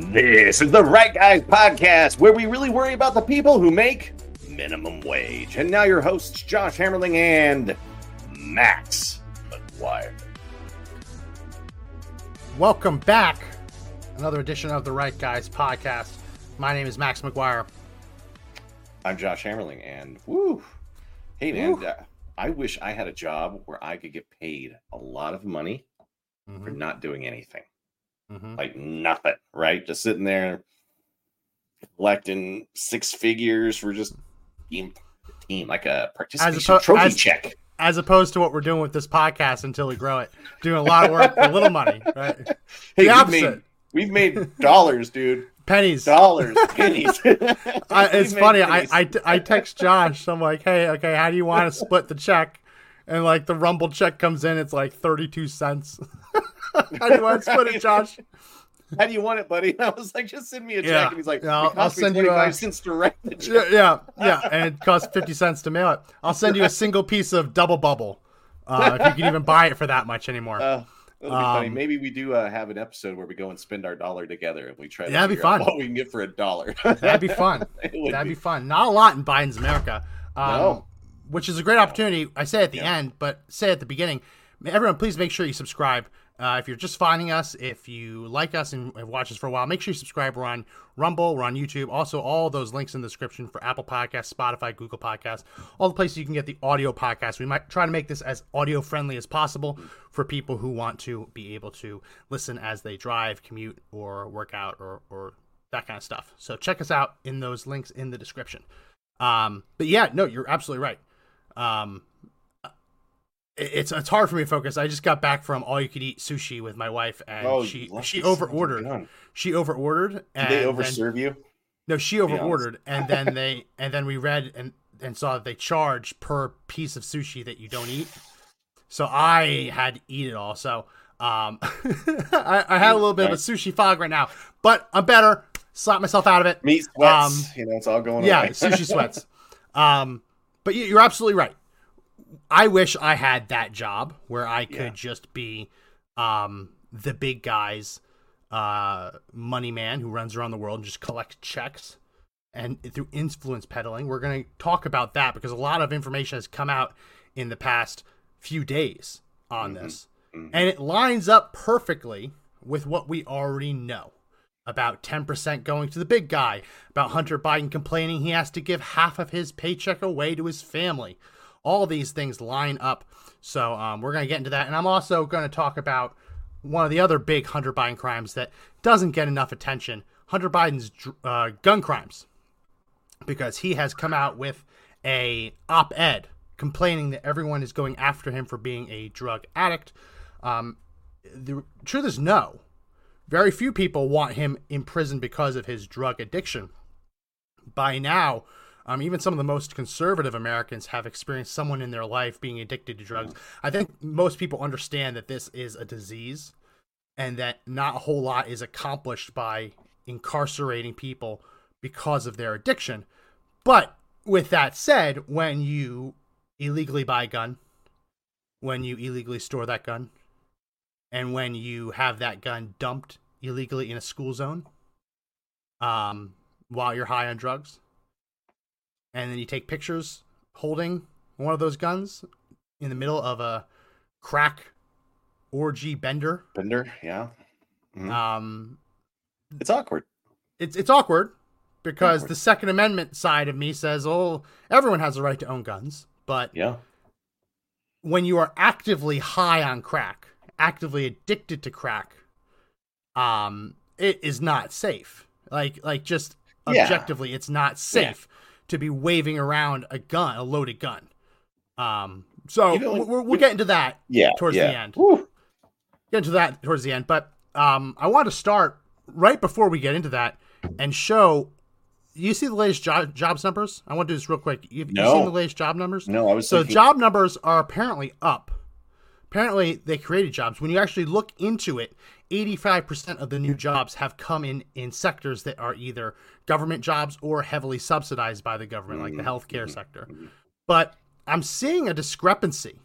This is the Right Guys Podcast, where we really worry about the people who make minimum wage. And now your hosts, Josh Hammerling and Max McGuire. Welcome back. Another edition of the Right Guys Podcast. My name is Max McGuire. I'm Josh Hammerling, and hey, man, I wish I had a job where I could get paid a lot of money for not doing anything. Like nothing, right? Just sitting there collecting six figures for just team like a participation trophy check. As opposed to what we're doing with this podcast until we grow it. Doing a lot of work for little money, right? Hey, the opposite. We've made dollars, dude. Pennies. It's funny. Pennies. I text Josh. So I'm like, hey, okay, how do you want to split the check? And like the Rumble check comes in. It's like 32 cents. How do you want to split it, Josh? How do you want it, buddy? And I was like, just send me a check. And he's like, no, I'll send you 25 cents to write the check. Yeah. And it costs 50 cents to mail it. I'll send you a single piece of Double Bubble. If you can even buy it for that much anymore. That'll be funny. Maybe we do have an episode where we go and spend our dollar together and we try to figure out what we can get for a dollar. That'd be fun. That'd be fun. Not a lot in Biden's America. No. Which is a great opportunity. I say at the end, but say at the beginning, everyone, please make sure you subscribe. If you're just finding us, if you like us and have watched us for a while, make sure you subscribe. We're on Rumble. We're on YouTube. Also, all those links in the description for Apple Podcasts, Spotify, Google Podcasts, all the places you can get the audio podcast. We might try to make this as audio friendly as possible for people who want to be able to listen as they drive, commute, or work out, or that kind of stuff. So check us out in those links in the description. But yeah, no, you're absolutely right. It's hard for me to focus. I just got back from all you could eat sushi with my wife, and she overordered. She overordered. Did they overserve you? No, she overordered, and then we read and saw that they charge per piece of sushi that you don't eat. So I had to eat it all. So I had a little bit of a sushi fog right now, but I'm better. Slap myself out of it. Meat sweats. It's all going on. Yeah, sushi sweats. But you're absolutely right. I wish I had that job where I could just be the big guy's money man who runs around the world and just collects checks. And through influence peddling, we're going to talk about that because a lot of information has come out in the past few days on this. And it lines up perfectly with what we already know about 10% going to the big guy, about Hunter Biden complaining he has to give half of his paycheck away to his family. All these things line up. So we're going to get into that. And I'm also going to talk about one of the other big Hunter Biden crimes that doesn't get enough attention, Hunter Biden's gun crimes, because he has come out with a op-ed complaining that everyone is going after him for being a drug addict. The truth is no. Very few people want him in prison because of his drug addiction. By now, even some of the most conservative Americans have experienced someone in their life being addicted to drugs. I think most people understand that this is a disease and that not a whole lot is accomplished by incarcerating people because of their addiction. But with that said, when you illegally buy a gun, when you illegally store that gun, and when you have that gun dumped illegally in a school zone while you're high on drugs, and then you take pictures holding one of those guns in the middle of a crack orgy bender. It's awkward. It's awkward because the Second Amendment side of me says, oh, everyone has a right to own guns. But when you are actively high on crack, actively addicted to crack, it is not safe. Like just objectively, it's not safe to be waving around a gun, a loaded gun. So we'll get into that towards the end. Get into that towards the end. But I want to start right before we get into that and show, you see the latest jobs numbers? I want to do this real quick. You seen the latest job numbers? No, I was thinking. So job numbers are apparently up. Apparently they created jobs. When you actually look into it, 85% of the new jobs have come in sectors that are either government jobs or heavily subsidized by the government, like the healthcare sector. But I'm seeing a discrepancy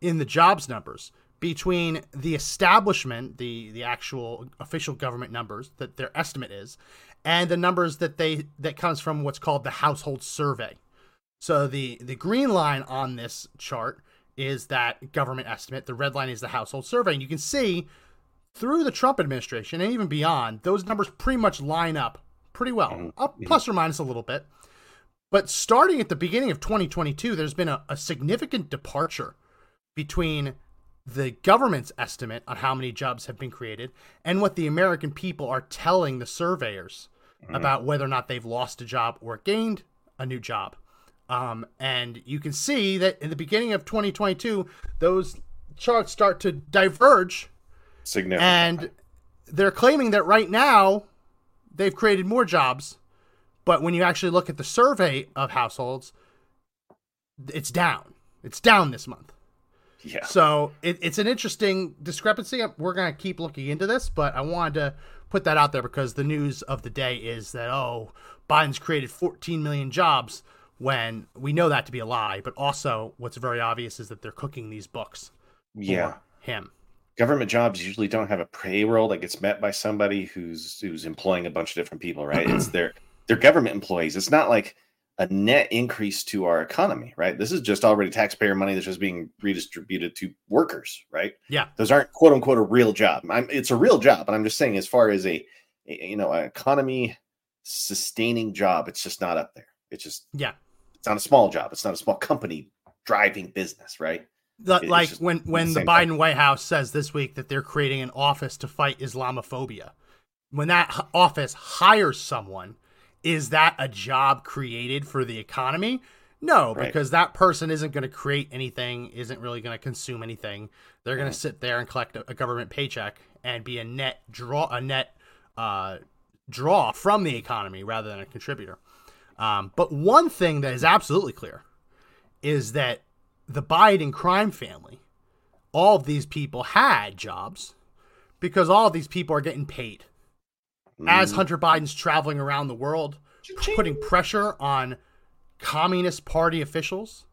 in the jobs numbers between the establishment, the actual official government numbers that their estimate is, and the numbers that that comes from what's called the household survey. So the green line on this chart is that government estimate. The red line is the household survey. And you can see through the Trump administration and even beyond, those numbers pretty much line up pretty well, up plus or minus a little bit. But starting at the beginning of 2022, there's been a significant departure between the government's estimate on how many jobs have been created and what the American people are telling the surveyors about whether or not they've lost a job or gained a new job. And you can see that in the beginning of 2022, those charts start to diverge significantly. And they're claiming that right now they've created more jobs. But when you actually look at the survey of households, it's down. It's down this month. Yeah. So it's an interesting discrepancy. We're going to keep looking into this, but I wanted to put that out there because the news of the day is that, oh, Biden's created 14 million jobs, when we know that to be a lie. But also what's very obvious is that they're cooking these books for him. Government jobs usually don't have a payroll that gets met by somebody who's employing a bunch of different people, right? It's their government employees. It's not like a net increase to our economy, right? This is just already taxpayer money that's just being redistributed to workers, right? Yeah. Those aren't quote unquote a real job. It's a real job, but I'm just saying as far as an economy sustaining job, it's just not up there. It's just, it's not a small job. It's not a small company driving business, right? Like when the Biden White House says this week that they're creating an office to fight Islamophobia, when that office hires someone, is that a job created for the economy? No, because that person isn't going to create anything, isn't really going to consume anything. They're going to sit there and collect a government paycheck and be a net draw from the economy rather than a contributor. But one thing that is absolutely clear is that the Biden crime family, all of these people had jobs because all of these people are getting paid. As Hunter Biden's traveling around the world, putting pressure on Communist Party officials,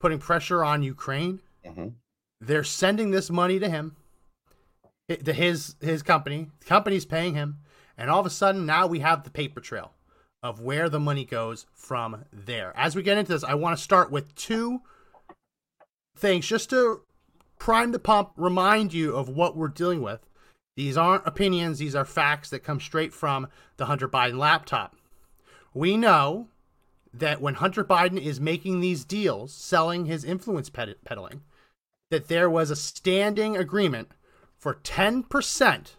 putting pressure on Ukraine, they're sending this money to him, to his company. The company's paying him. And all of a sudden, now we have the paper trail of where the money goes from there. As we get into this, I want to start with two things just to prime the pump, remind you of what we're dealing with. These aren't opinions. These are facts that come straight from the Hunter Biden laptop. We know that when Hunter Biden is making these deals, selling his influence peddling, that there was a standing agreement for 10%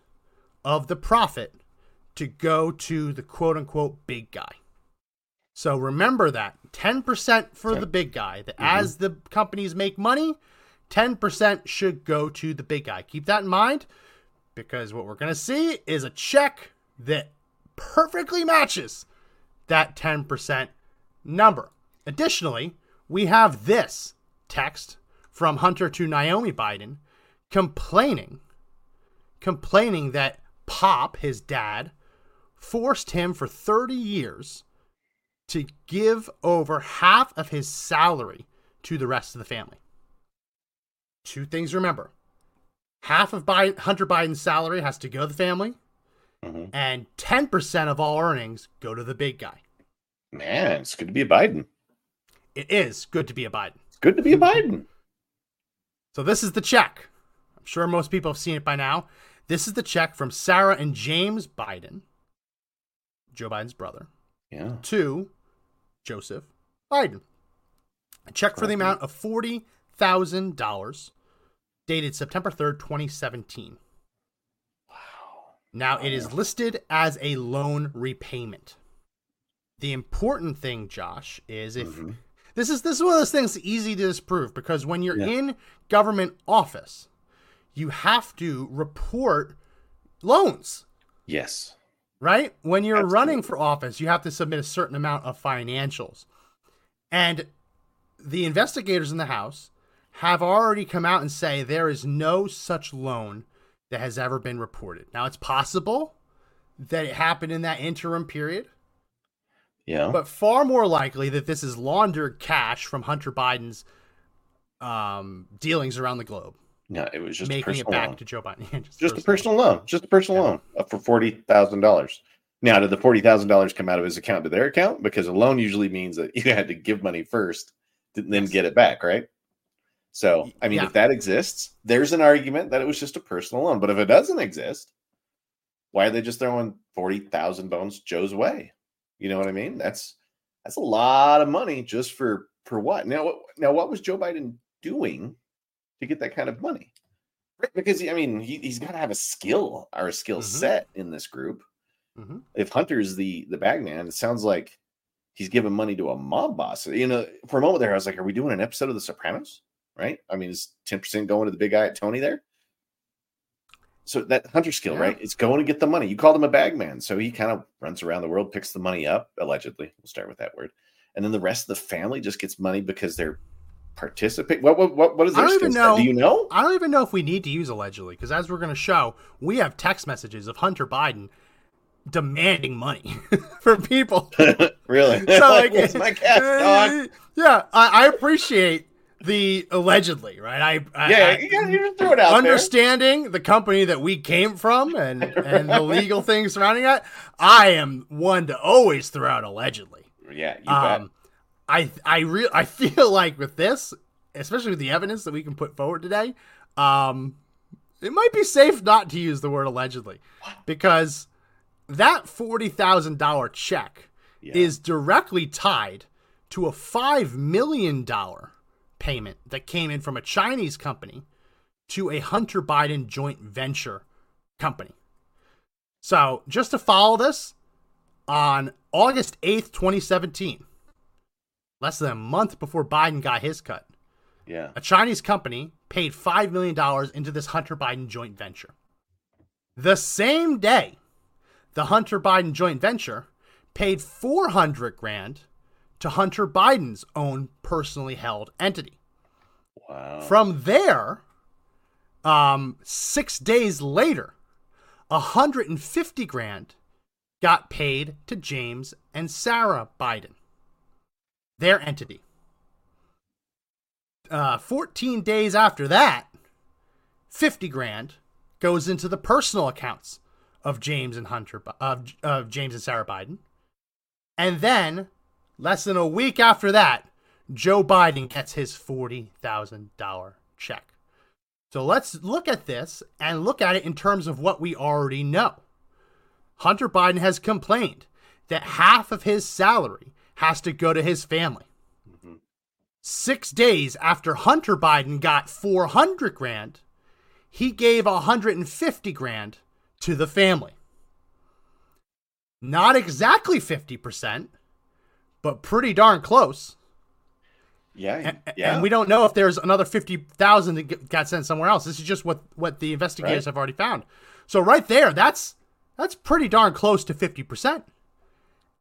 of the profit to go to the quote-unquote big guy. So remember that. 10% for the big guy. That as the companies make money, 10% should go to the big guy. Keep that in mind, because what we're going to see is a check that perfectly matches that 10% number. Additionally, we have this text from Hunter to Naomi Biden complaining that Pop, his dad, forced him for 30 years to give over half of his salary to the rest of the family. Two things to remember. Half of Hunter Biden's salary has to go to the family, and 10% of all earnings go to the big guy. Man, it's good to be a Biden. It is good to be a Biden. It's good to be a Biden. So this is the check. I'm sure most people have seen it by now. This is the check from Sarah and James Biden, Joe Biden's brother, to Joseph Biden. A check for the amount of $40,000. Dated September 3rd, 2017. Wow. Now, it is listed as a loan repayment. The important thing, Josh, is if this is one of those things easy to disprove, because when you're in government office, you have to report loans. Yes. Right? When you're running for office, you have to submit a certain amount of financials. And the investigators in the House have already come out and say there is no such loan that has ever been reported. Now, it's possible that it happened in that interim period. Yeah. But far more likely that this is laundered cash from Hunter Biden's dealings around the globe. No, it was just making a personal it back loan. To Joe Biden. Just a personal loan for $40,000. Now, did the $40,000 come out of his account to their account? Because a loan usually means that you had to give money first, then get it back, right? So, I mean, if that exists, there's an argument that it was just a personal loan. But if it doesn't exist, why are they just throwing 40,000 bones Joe's way? You know what I mean? That's a lot of money just for what? Now, what was Joe Biden doing to get that kind of money? Because, I mean, he's got to have a skill or a skill set in this group. Mm-hmm. If Hunter's the bag man, it sounds like he's giving money to a mob boss. You know, for a moment there, I was like, are we doing an episode of The Sopranos? Right? I mean, is 10% going to the big guy at Tony there? So that Hunter skill, right? It's going to get the money. You called him a bag man. So he kind of runs around the world, picks the money up, allegedly. We'll start with that word. And then the rest of the family just gets money because they're participating. What is their skill set? Do you know? I don't even know if we need to use allegedly, because as we're going to show, we have text messages of Hunter Biden demanding money from people. Really? So like, it's my cat, dog. Yeah, I appreciate the allegedly, right? You just threw it out understanding there. The company that we came from and the legal things surrounding that. I am one to always throw out allegedly. Yeah, you bet. I feel like with this, especially with the evidence that we can put forward today, it might be safe not to use the word allegedly, because that $40,000 check is directly tied to a $5 million payment that came in from a Chinese company to a Hunter Biden joint venture company. So just to follow this, on August 8th, 2017, less than a month before Biden got his cut, a Chinese company paid $5 million into this Hunter Biden joint venture. The same day, the Hunter Biden joint venture paid $400,000 to Hunter Biden's own personally held entity. Wow. From there, 6 days later, $150,000 got paid to James and Sarah Biden, their entity. 14 days after that, $50,000 goes into the personal accounts of James and Hunter, of James and Sarah Biden. And then less than a week after that, Joe Biden gets his $40,000 check. So let's look at this and look at it in terms of what we already know. Hunter Biden has complained that half of his salary has to go to his family. Mm-hmm. 6 days after Hunter Biden got $400,000, he gave $150,000 to the family. Not exactly 50%, but pretty darn close. And we don't know if there's another 50,000 that got sent somewhere else. This is just what the investigators have already found. So right there, that's pretty darn close to 50%.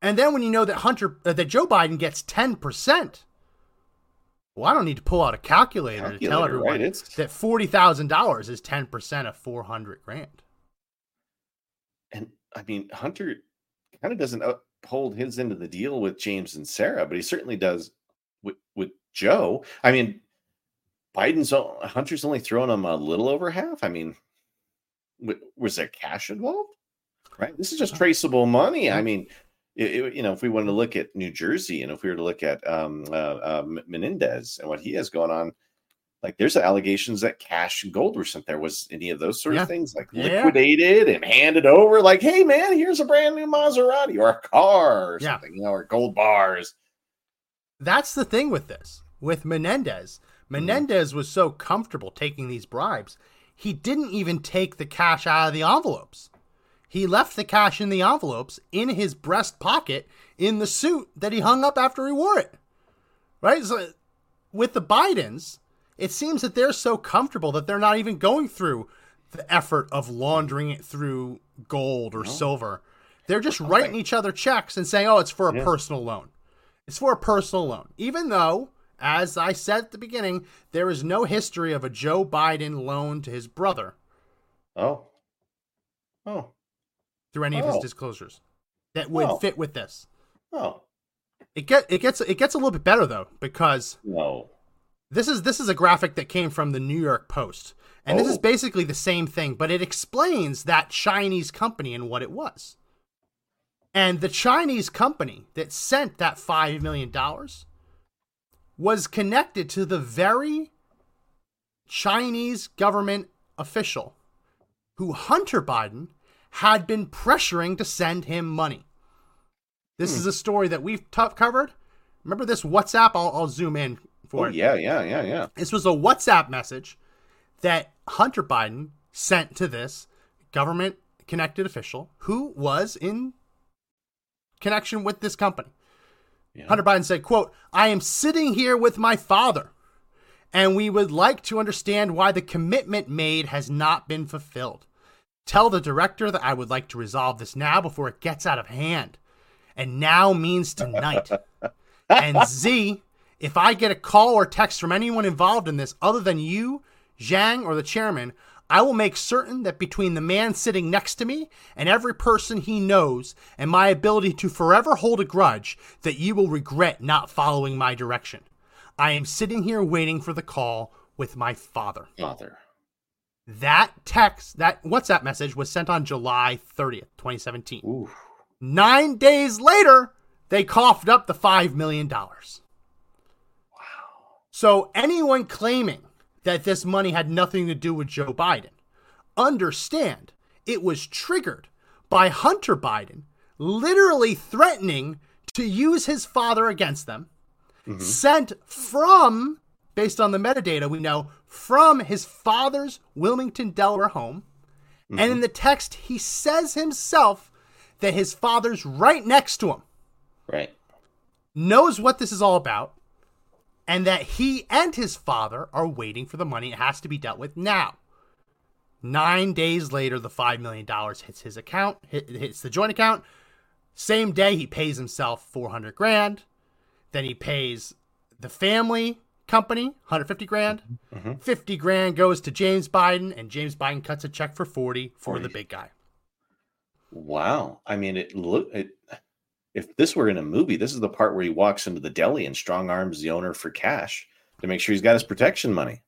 And then when you know that that Joe Biden gets 10%, well, I don't need to pull out a calculator to tell everyone that $40,000 is 10% of $400,000. And I mean, Hunter kind of doesn't uphold his end of the deal with James and Sarah, but he certainly does with Joe. I mean, Hunter's only throwing him a little over half. I mean, was there cash involved? Right. This is just traceable money. I mean, if we wanted to look at New Jersey and if we were to look at Menendez and what he has going on, like there's allegations that cash and gold were sent there. Was any of those sort of things like liquidated and handed over? Like, hey, man, here's a brand new Maserati or a car or something, or gold bars. That's the thing with this, with Menendez. Menendez was so comfortable taking these bribes, he didn't even take the cash out of the envelopes. He left the cash in the envelopes in his breast pocket in the suit that he hung up after he wore it. Right? So with the Bidens, it seems that they're so comfortable that they're not even going through the effort of laundering it through gold or silver. They're just writing each other checks and saying, it's for a personal loan. It's for a personal loan. Even though, as I said at the beginning, there is no history of a Joe Biden loan to his brother. Through any of his disclosures that would fit with this. It gets a little bit better though, because this is a graphic that came from the New York Post, And this is basically the same thing, but it explains that Chinese company and what it was. And the Chinese company that sent that $5 million was connected to the very Chinese government official who Hunter Biden had been pressuring to send him money. This is a story that we've covered. Remember this WhatsApp? I'll zoom in for it. Yeah. This was a WhatsApp message that Hunter Biden sent to this government-connected official who was in connection with this company. Yeah. Hunter Biden said, quote, "I am sitting here with my father, and we would like to understand why the commitment made has not been fulfilled. Tell the director that I would like to resolve this now before it gets out of hand. And now means tonight. And Z, if I get a call or text from anyone involved in this other than you, Zhang, or the chairman, I will make certain that between the man sitting next to me and every person he knows and my ability to forever hold a grudge, that you will regret not following my direction. I am sitting here waiting for the call with my father." That text, that WhatsApp message was sent on July 30th, 2017. Oof. 9 days later, they coughed up the $5 million. Wow. So anyone claiming that this money had nothing to do with Joe Biden, understand it was triggered by Hunter Biden literally threatening to use his father against them, sent from, based on the metadata we know, from his father's Wilmington, Delaware home. And in the text, he says himself that his father's right next to him. Right. Knows what this is all about. And that he and his father are waiting for the money. It has to be dealt with now. 9 days later, the $5 million hits his account, hits the joint account. Same day, he pays himself $400,000. Then he pays the family company $150,000. $50,000 goes to James Biden, and James Biden cuts a check for $40,000 for the big guy. Wow. I mean, if this were in a movie, this is the part where he walks into the deli and strong arms the owner for cash to make sure he's got his protection money.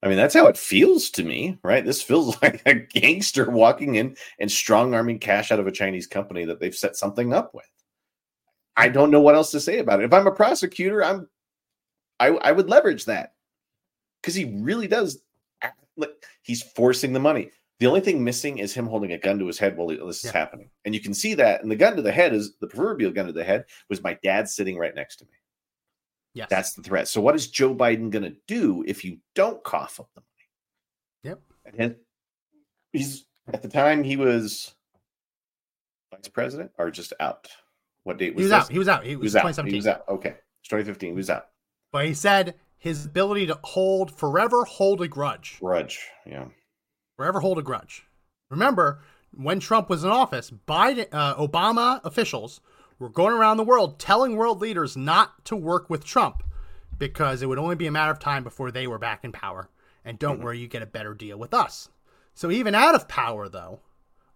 I mean, that's how it feels to me, right? This feels like a gangster walking in and strong arming cash out of a Chinese company that they've set something up with. I don't know what else to say about it. If I'm a prosecutor, I would leverage that because he really does act like he's forcing the money. The only thing missing is him holding a gun to his head while this is happening. And you can see that. And the gun to the head is the proverbial gun to the head was my dad sitting right next to me. Yes. That's the threat. So what is Joe Biden going to do if you don't cough up the money? Yep. And he's at the time he was vice president or just out. What date was this? He was out. He was out. 2017. He was out. Okay. It's 2015. He was out. But he said his ability to forever hold a grudge. Yeah. Forever hold a grudge. Remember, when Trump was in office, Obama officials were going around the world telling world leaders not to work with Trump because it would only be a matter of time before they were back in power. And don't worry, you get a better deal with us. So even out of power, though,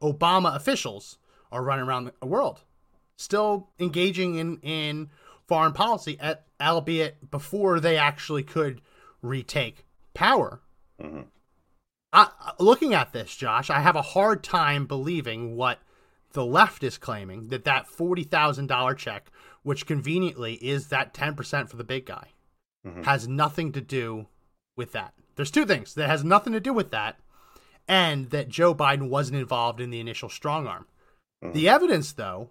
Obama officials are running around the world, still engaging in foreign policy, albeit before they actually could retake power. Looking at this, Josh, I have a hard time believing what the left is claiming, that $40,000 check, which conveniently is that 10% for the big guy, has nothing to do with that. There's two things. That has nothing to do with that, and that Joe Biden wasn't involved in the initial strong arm. The evidence, though,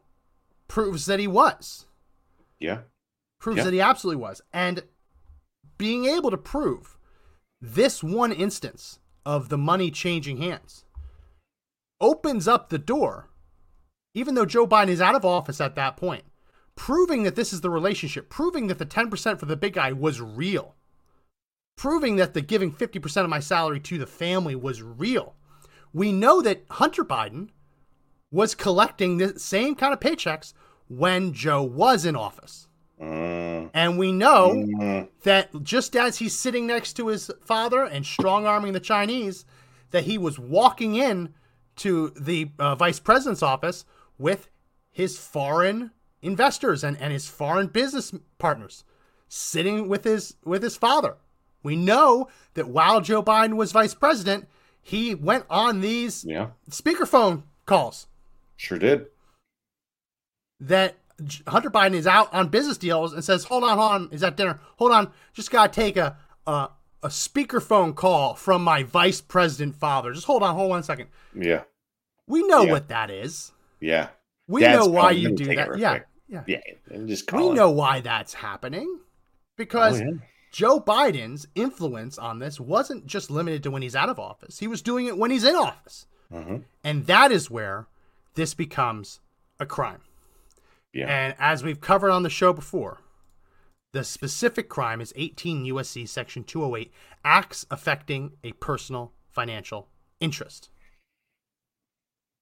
proves that he was. Proves that he absolutely was. And being able to prove this one instance of the money changing hands opens up the door, even though Joe Biden is out of office at that point, proving that this is the relationship, proving that the 10% for the big guy was real, proving that the giving 50% of my salary to the family was real. We know that Hunter Biden was collecting the same kind of paychecks when Joe was in office. And we know that just as he's sitting next to his father and strong-arming the Chinese, that he was walking in to the vice president's office with his foreign investors and his foreign business partners, sitting with his father We know that while Joe Biden was vice president, he went on these speakerphone calls. Sure did. That Hunter Biden is out on business deals and says, hold on, he's at dinner. Hold on, just got to take a speakerphone call from my vice president father. Just hold on a second. Yeah. We know what that is. Yeah. We know why you do that. We know why that's happening. Because Joe Biden's influence on this wasn't just limited to when he's out of office. He was doing it when he's in office. Mm-hmm. And that is where this becomes a crime. Yeah. And as we've covered on the show before, the specific crime is 18 U.S.C. Section 208, acts affecting a personal financial interest.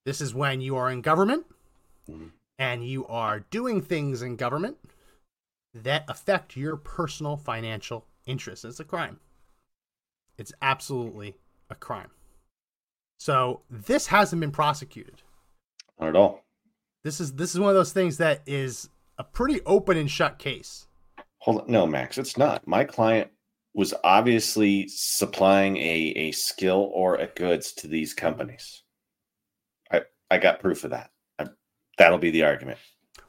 This is when you are in government and you are doing things in government that affect your personal financial interests. It's a crime. It's absolutely a crime. So this hasn't been prosecuted. Not at all. This is one of those things that is a pretty open and shut case. Hold on. No, Max, it's not. My client was obviously supplying a skill or a goods to these companies. I got proof of that. That'll be the argument.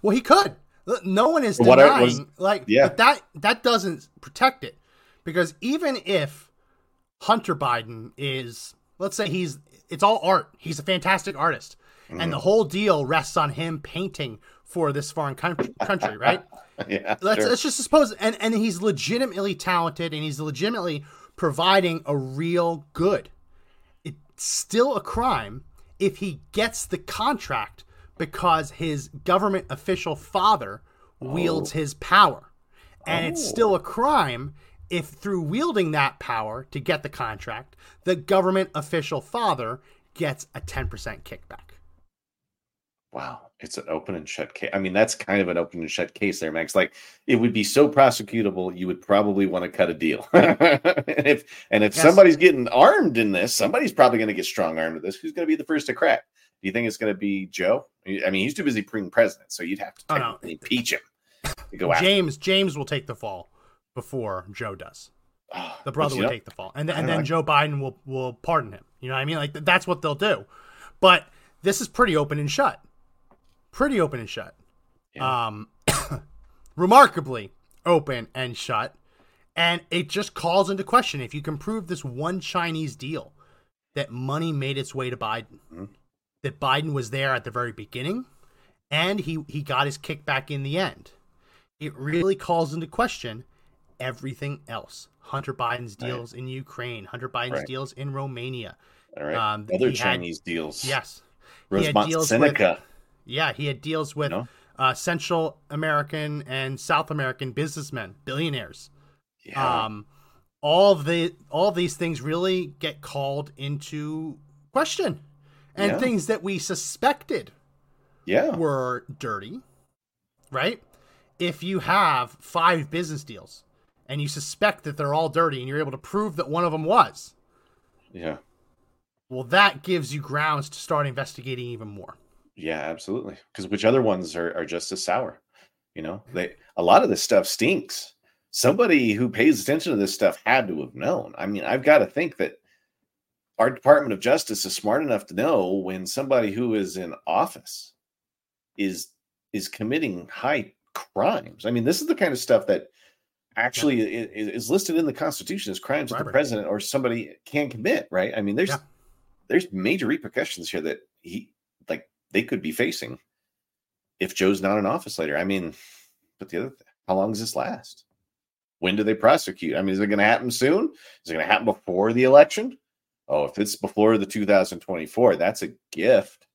Well, he could. No one is denying but that doesn't protect it, because even if Hunter Biden is, let's say it's all art. He's a fantastic artist. Mm-hmm. And the whole deal rests on him painting for this foreign country, right? Yeah. Let's just suppose, and he's legitimately talented and he's legitimately providing a real good. It's still a crime if he gets the contract because his government official father wields his power. And it's still a crime if through wielding that power to get the contract, the government official father gets a 10% kickback. Wow. It's an open and shut case. I mean, that's kind of an open and shut case there, Max. Like, it would be so prosecutable, you would probably want to cut a deal. and if somebody's getting armed in this, somebody's probably going to get strong armed with this. Who's going to be the first to crack? Do you think it's going to be Joe? I mean, he's too busy being president, so you'd have to impeach him to go after James. James will take the fall before Joe does. The brother will take the fall. And then Joe Biden will pardon him. You know what I mean? Like, that's what they'll do. But this is pretty open and shut. Pretty open and shut. Yeah. Remarkably open and shut. And it just calls into question, if you can prove this one Chinese deal, that money made its way to Biden, that Biden was there at the very beginning, and he got his kickback in the end. It really calls into question everything else. Hunter Biden's deals in Ukraine, Hunter Biden's deals in Romania. All right. Other Chinese deals. Yes. Rosemont Seneca. He had deals with Central American and South American businessmen, billionaires. Yeah. All these things really get called into question, and things that we suspected were dirty, right? If you have 5 business deals and you suspect that they're all dirty and you're able to prove that one of them was, well, that gives you grounds to start investigating even more. Yeah, absolutely. Because which other ones are just as sour? You know, a lot of this stuff stinks. Somebody who pays attention to this stuff had to have known. I mean, I've got to think that our Department of Justice is smart enough to know when somebody who is in office is committing high crimes. I mean, this is the kind of stuff that actually is listed in the Constitution as crimes that the president or somebody can commit, right? I mean, there's major repercussions here that they could be facing if Joe's not in office later. I mean, but the other thing, how long does this last? When do they prosecute? I mean, is it going to happen soon? Is it going to happen before the election? Oh, if it's before the 2024, that's a gift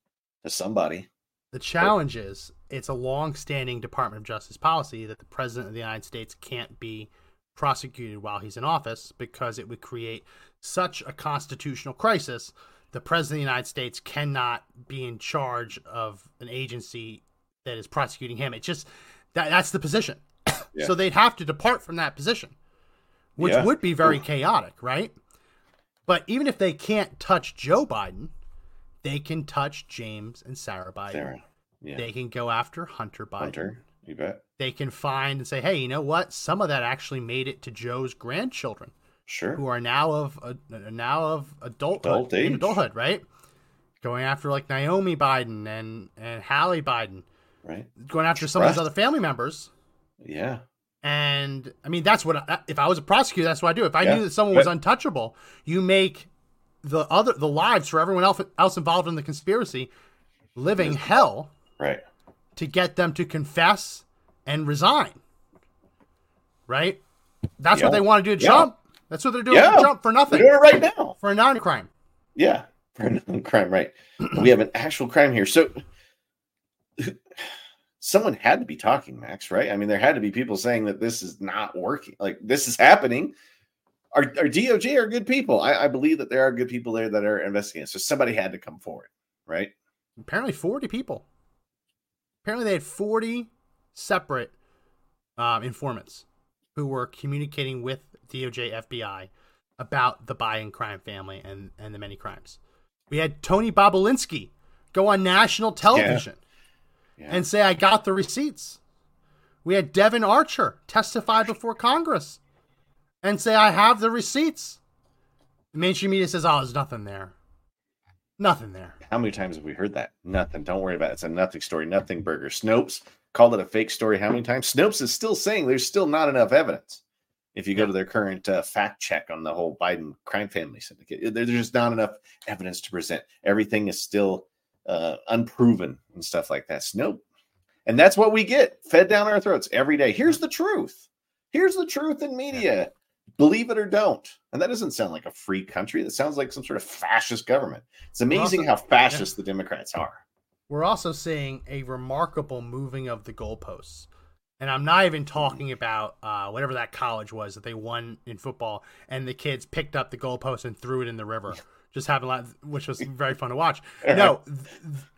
to somebody. The challenge is it's a long-standing Department of Justice policy that the president of the United States can't be prosecuted while he's in office, because it would create such a constitutional crisis. The president of the United States cannot be in charge of an agency that is prosecuting him. It's just that's the position. Yeah. So they'd have to depart from that position, which would be very chaotic, right? But even if they can't touch Joe Biden, they can touch James and Sarah Biden. They can go after Hunter Biden. Hunter, you bet. They can find and say, hey, you know what? Some of that actually made it to Joe's grandchildren. Sure. Who are now of adulthood, right? Going after like Naomi Biden and Hallie Biden. Right. Going after some of those other family members. Yeah. And I mean, that's what if I was a prosecutor, that's what I do. If I knew that someone was untouchable, you make the lives for everyone else involved in the conspiracy living hell. Right. To get them to confess and resign. Right. That's what they want to do to Trump. That's what they're doing to Trump for nothing. They're doing it right now. For a non-crime. Yeah. For a non-crime, right. We have an actual crime here. So someone had to be talking, Max, right? I mean, there had to be people saying that this is not working. Like, this is happening. Our DOJ are good people. I believe that there are good people there that are investigating. So somebody had to come forward, right? Apparently 40 people. Apparently they had 40 separate informants who were communicating with DOJ, FBI about the Biden crime family and the many crimes. We had Tony Bobulinski go on national television and say, I got the receipts. We had Devin Archer testify before Congress and say, I have the receipts. The mainstream media says, oh, there's nothing there. Nothing there. How many times have we heard that? Nothing. Don't worry about it. It's a nothing story. Nothing burger. Snopes called it a fake story. How many times? Snopes is still saying there's still not enough evidence. If you go to their current fact check on the whole Biden crime family syndicate, there's just not enough evidence to present. Everything is still unproven and stuff like that. Snopes. And that's what we get fed down our throats every day. Here's the truth. Here's the truth in media. Believe it or don't. And that doesn't sound like a free country. That sounds like some sort of fascist government. It's amazing how fascist the Democrats are. We're also seeing a remarkable moving of the goalposts. And I'm not even talking about whatever that college was that they won in football and the kids picked up the goalpost and threw it in the river. Just happened, which was very fun to watch. No,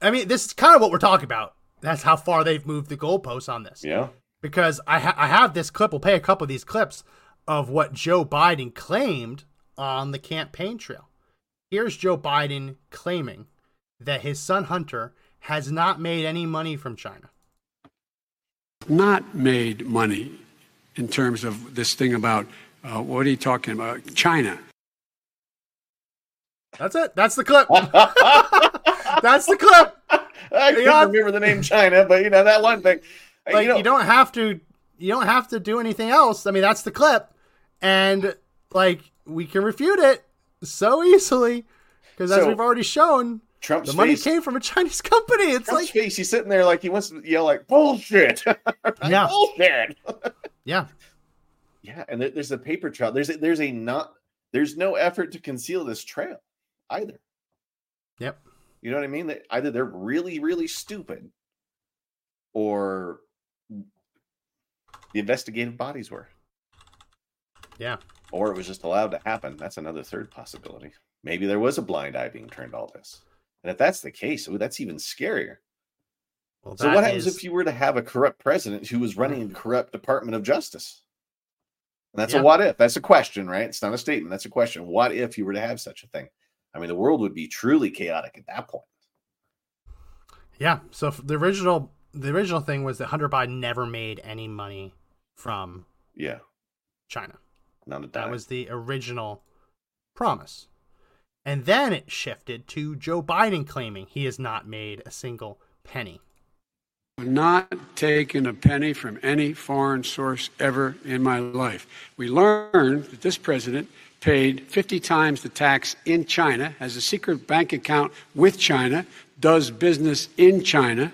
I mean, this is kind of what we're talking about. That's how far they've moved the goalposts on this. Yeah. Because I have this clip. We'll play a couple of these clips of what Joe Biden claimed on the campaign trail. Here's Joe Biden claiming that his son Hunter has not made any money from China. Not made money in terms of this thing about, what are you talking about? China. That's it. That's the clip. That's the clip. I can't remember the name China, but you know, that one thing. Like, you don't have to do anything else. I mean, that's the clip. And like, we can refute it so easily because as we've already shown, Trump's the money came from a Chinese company. It's Trump's like face. He's sitting there like he wants to yell like bullshit. Yeah, bullshit. Yeah, yeah. And there's a paper trail. There's no effort to conceal this trail either. Yep. You know what I mean? That either they're really, really stupid, or the investigative bodies were. Yeah. Or it was just allowed to happen. That's another third possibility. Maybe there was a blind eye being turned to all this. And if that's the case, that's even scarier. Well, so what happens if you were to have a corrupt president who was running a corrupt Department of Justice? And that's a what if. That's a question, right? It's not a statement. That's a question. What if you were to have such a thing? I mean, the world would be truly chaotic at that point. Yeah. So the original thing was that Hunter Biden never made any money from China. Not a dime. That was the original promise. And then it shifted to Joe Biden claiming he has not made a single penny. Not taken a penny from any foreign source ever in my life. We learned that this president paid 50 times the tax in China, has a secret bank account with China, does business in China,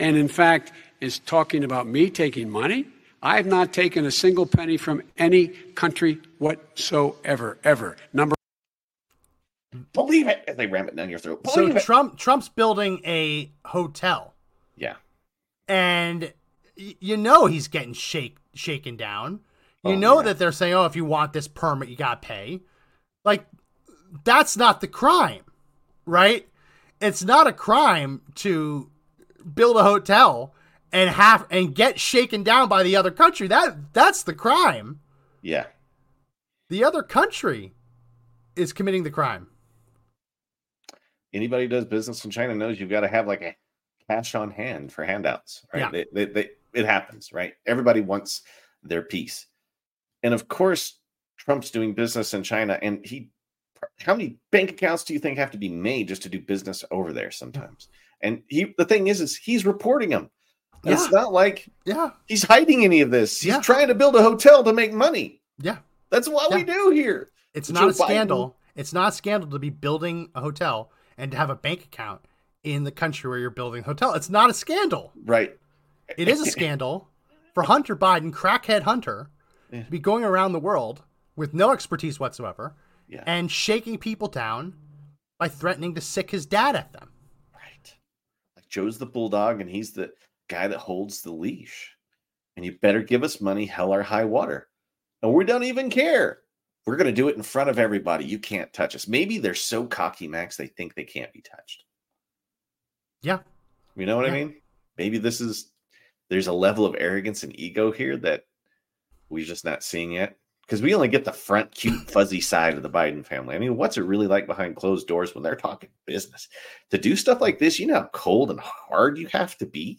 and in fact is talking about me taking money. I have not taken a single penny from any country whatsoever, ever. Believe it, as they ram it down your throat. Trump's building a hotel. Yeah. And you know he's getting shaken down. You that they're saying, oh, if you want this permit, you got to pay. Like, that's not the crime, right? It's not a crime to build a hotel and get shaken down by the other country. That's the crime. Yeah. The other country is committing the crime. Anybody who does business in China knows you've got to have like a cash on hand for handouts, right? Yeah. It happens, right? Everybody wants their piece. And of course, Trump's doing business in China, and how many bank accounts do you think have to be made just to do business over there sometimes? And the thing is he's reporting them. Yeah. It's not like he's hiding any of this. He's trying to build a hotel to make money. Yeah. That's what we do here. It's not a scandal. It's not a scandal to be building a hotel and to have a bank account in the country where you're building a hotel. It's not a scandal. Right. It is a scandal for Hunter Biden, crackhead Hunter, to be going around the world with no expertise whatsoever and shaking people down by threatening to sick his dad at them. Right. Like Joe's the bulldog and he's the guy that holds the leash. And you better give us money, hell or high water. And we don't even care. We're going to do it in front of everybody. You can't touch us. Maybe they're so cocky, Max, they think they can't be touched. Yeah. You know what I mean? Maybe there's a level of arrogance and ego here that we're just not seeing yet. Because we only get the front, cute, fuzzy side of the Biden family. I mean, what's it really like behind closed doors when they're talking business? To do stuff like this, you know how cold and hard you have to be?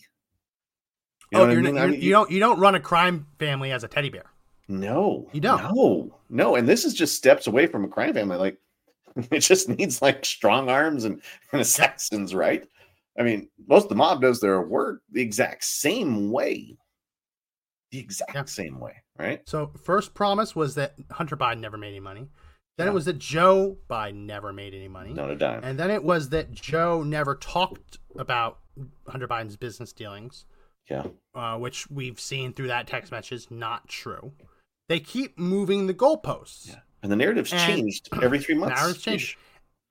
You know what I mean? You don't run a crime family as a teddy bear. No. You don't. No. And this is just steps away from a crime family. Like, it just needs, like, strong arms and assassins, right? I mean, most of the mob does their work the exact same way. Same way, right? So first promise was that Hunter Biden never made any money. Then it was that Joe Biden never made any money. Not a dime. And then it was that Joe never talked about Hunter Biden's business dealings. Yeah. Which we've seen through that text message is not true. They keep moving the goalposts. Yeah. And the narrative's changed every 3 months.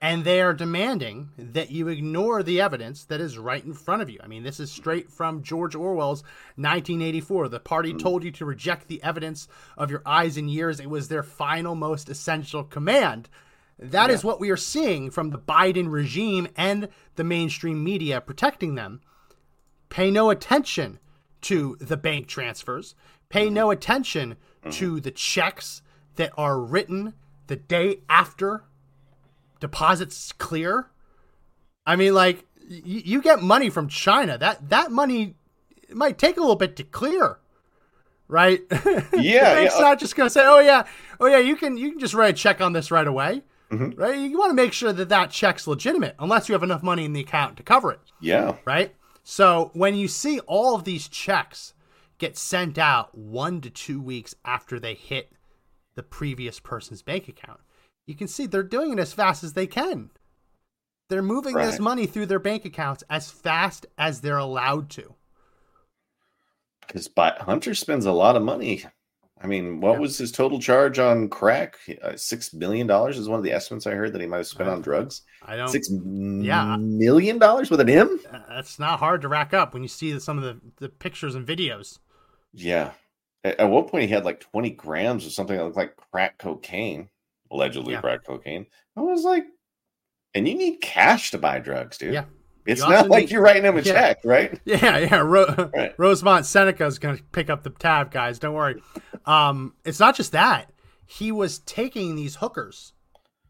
And they are demanding that you ignore the evidence that is right in front of you. I mean, this is straight from George Orwell's 1984. The party told you to reject the evidence of your eyes and ears. It was their final, most essential command. That is what we are seeing from the Biden regime and the mainstream media protecting them. Pay no attention to the bank transfers. Pay no attention to the checks that are written the day after deposits clear. I mean, like, you get money from China. That money, it might take a little bit to clear, right? Yeah. The bank's not just going to say, oh yeah, you can just write a check on this right away, right? You want to make sure that check's legitimate, unless you have enough money in the account to cover it. Yeah. Right. So when you see all of these checks get sent out 1 to 2 weeks after they hit the previous person's bank account, you can see they're doing it as fast as they can. They're moving this money through their bank accounts as fast as they're allowed to. Because Hunter spends a lot of money. I mean, what was his total charge on crack? $6 million is one of the estimates I heard that he might have spent on drugs. I don't. $6 million with an M? That's not hard to rack up when you see some of the pictures and videos. Yeah. At one point, he had like 20 grams of something that looked like crack cocaine. Allegedly crack cocaine. I was like, and you need cash to buy drugs, dude. Yeah. It's not like you're writing him a check, right? Yeah. Rosemont Seneca is going to pick up the tab, guys. Don't worry. It's not just that. He was taking these hookers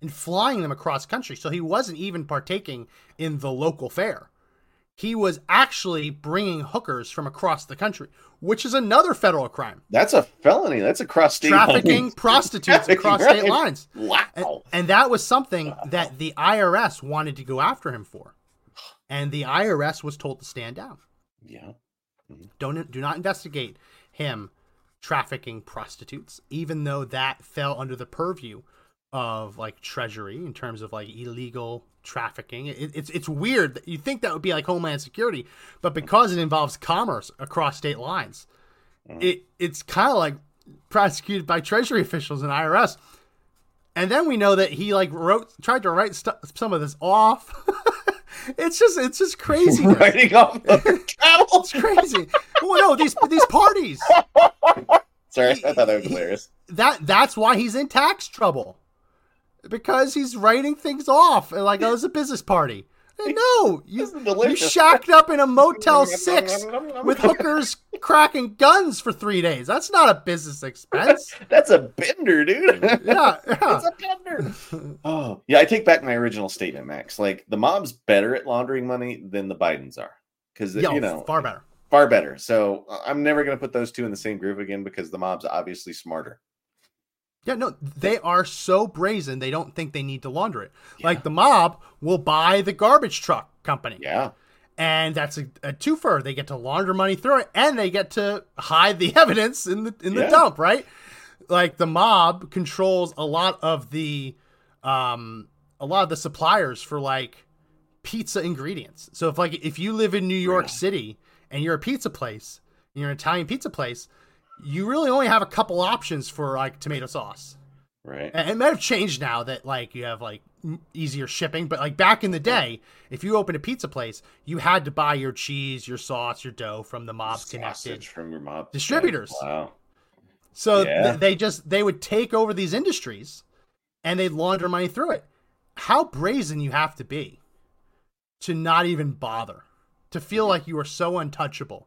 and flying them across country. So he wasn't even partaking in the local fare. He was actually bringing hookers from across the country, which is another federal crime. That's a felony. That's across state lines. Trafficking prostitutes across state lines. Wow. And that was something that the IRS wanted to go after him for. And the IRS was told to stand down. Yeah. Mm-hmm. Do not investigate him trafficking prostitutes, even though that fell under the purview of like Treasury in terms of like illegal trafficking. It's weird that you think that would be like Homeland Security, but because it involves commerce across state lines, it's kind of like prosecuted by Treasury officials and IRS. And then we know that he like tried to write some of this off. It's just crazy. Writing off the travel. It's crazy. Well, no, these parties. Sorry, I thought that was hilarious. That's why he's in tax trouble. Because he's writing things off like it was a business party. And no, you shacked up in a Motel 6 with hookers cracking guns for 3 days. That's not a business expense. That's a bender, dude. Yeah. It's a bender. Oh, yeah. I take back my original statement, Max. Like the mob's better at laundering money than the Bidens are, because far better. So I'm never going to put those two in the same group again because the mob's obviously smarter. Yeah, no, they are so brazen, they don't think they need to launder it. Yeah. Like the mob will buy the garbage truck company. Yeah. And that's a twofer. They get to launder money through it, and they get to hide the evidence in the dump, right? Like the mob controls a lot of the suppliers for like pizza ingredients. So if you live in New York City and you're a pizza place, and you're an Italian pizza place, you really only have a couple options for like tomato sauce. Right. And it might have changed now that like you have like easier shipping, but like back in the day, if you opened a pizza place, you had to buy your cheese, your sauce, your dough from the mob's connected from your mob distributors. Wow. So they would take over these industries and they'd launder money through it. How brazen you have to be to not even bother, to feel like you are so untouchable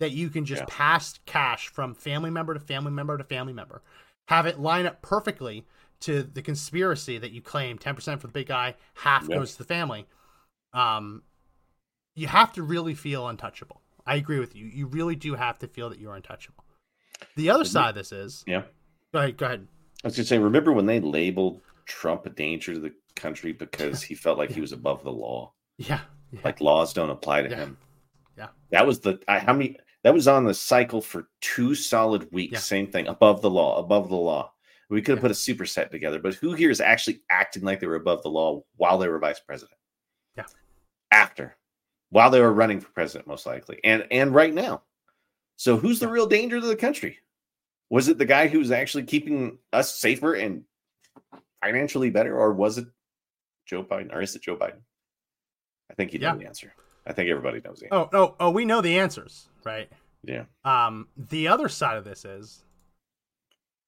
that you can just pass cash from family member to family member to family member, have it line up perfectly to the conspiracy that you claim 10% for the big guy, half goes to the family. You have to really feel untouchable. I agree with you. You really do have to feel that you're untouchable. The other side of this is... Yeah. Go ahead. I was going to say, remember when they labeled Trump a danger to the country because he felt like he was above the law? Yeah. Like laws don't apply to him. Yeah. That was that was on the cycle for 2 solid weeks. Yeah. Same thing. Above the law. We could have put a superset together, but who here is actually acting like they were above the law while they were vice president? Yeah. While they were running for president, most likely. And right now. So who's the real danger to the country? Was it the guy who was actually keeping us safer and financially better, or was it Joe Biden? Or is it Joe Biden? I think you know the answer. I think everybody knows the answer. Oh, we know the answers, right? Yeah. The other side of this is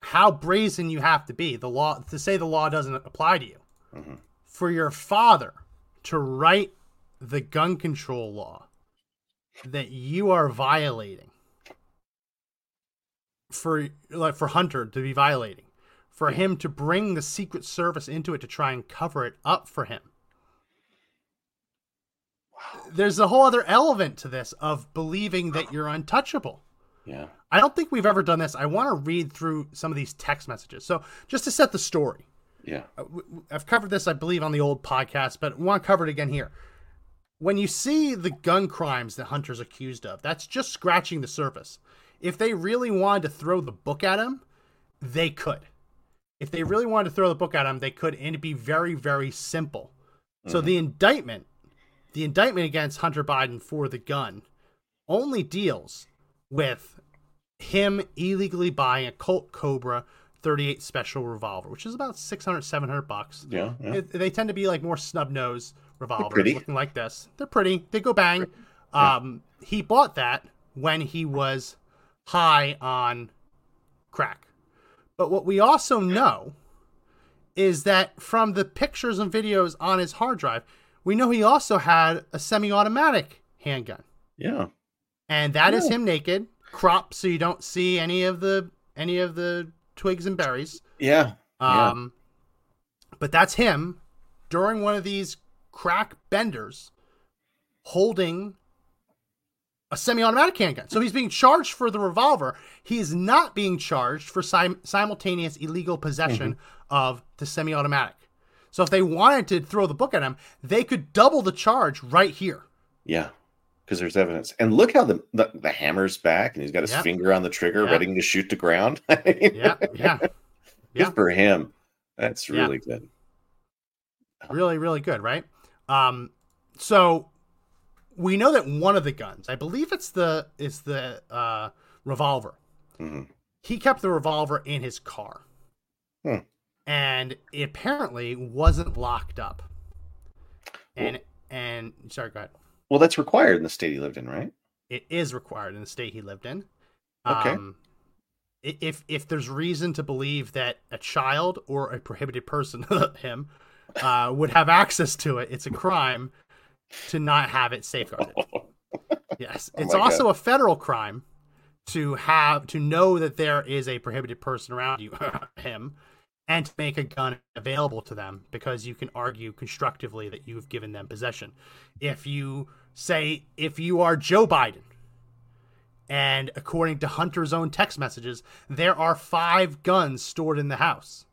how brazen you have to be. The law, to say the law doesn't apply to you, mm-hmm. for your father to write the gun control law that you are violating. For Hunter to be violating, for him to bring the Secret Service into it to try and cover it up for him. Wow. There's a whole other element to this of believing that you're untouchable. Yeah. I don't think we've ever done this. I want to read through some of these text messages. So just to set the story. Yeah. I've covered this, I believe, on the old podcast, but I want to cover it again here. When you see the gun crimes that Hunter's accused of, that's just scratching the surface. If they really wanted to throw the book at him, they could. If they really wanted to throw the book at him, they could, and it'd be very, very simple. Mm-hmm. So the indictment against Hunter Biden for the gun only deals with him illegally buying a Colt Cobra 38 special revolver, which is about $600-$700. Yeah. They tend to be like more snub-nosed revolvers looking like this. They're pretty. They go bang. Yeah. He bought that when he was high on crack. But what we also know is that from the pictures and videos on his hard drive, we know he also had a semi-automatic handgun. Yeah. And that is him naked, cropped so you don't see any of the twigs and berries. Yeah. But that's him during one of these crack benders holding a semi-automatic handgun. So he's being charged for the revolver. He is not being charged for simultaneous illegal possession of the semi-automatic. So if they wanted to throw the book at him, they could double the charge right here. Yeah, because there's evidence. And look how the hammer's back, and he's got his finger on the trigger, ready to shoot the ground. Good for him. That's really good. Really, really good, right? So we know that one of the guns, I believe it's the revolver. Mm-hmm. He kept the revolver in his car, and it apparently wasn't locked up. And sorry, go ahead. Well, that's required in the state he lived in, right? It is required in the state he lived in. Okay. If there's reason to believe that a child or a prohibited person, him, would have access to it, it's a crime to not have it safeguarded. Yes. It's also a federal crime to know that there is a prohibited person around you, him, and to make a gun available to them, because you can argue constructively that you've given them possession. If you are Joe Biden And according to Hunter's own text messages, there are 5 guns stored in the house.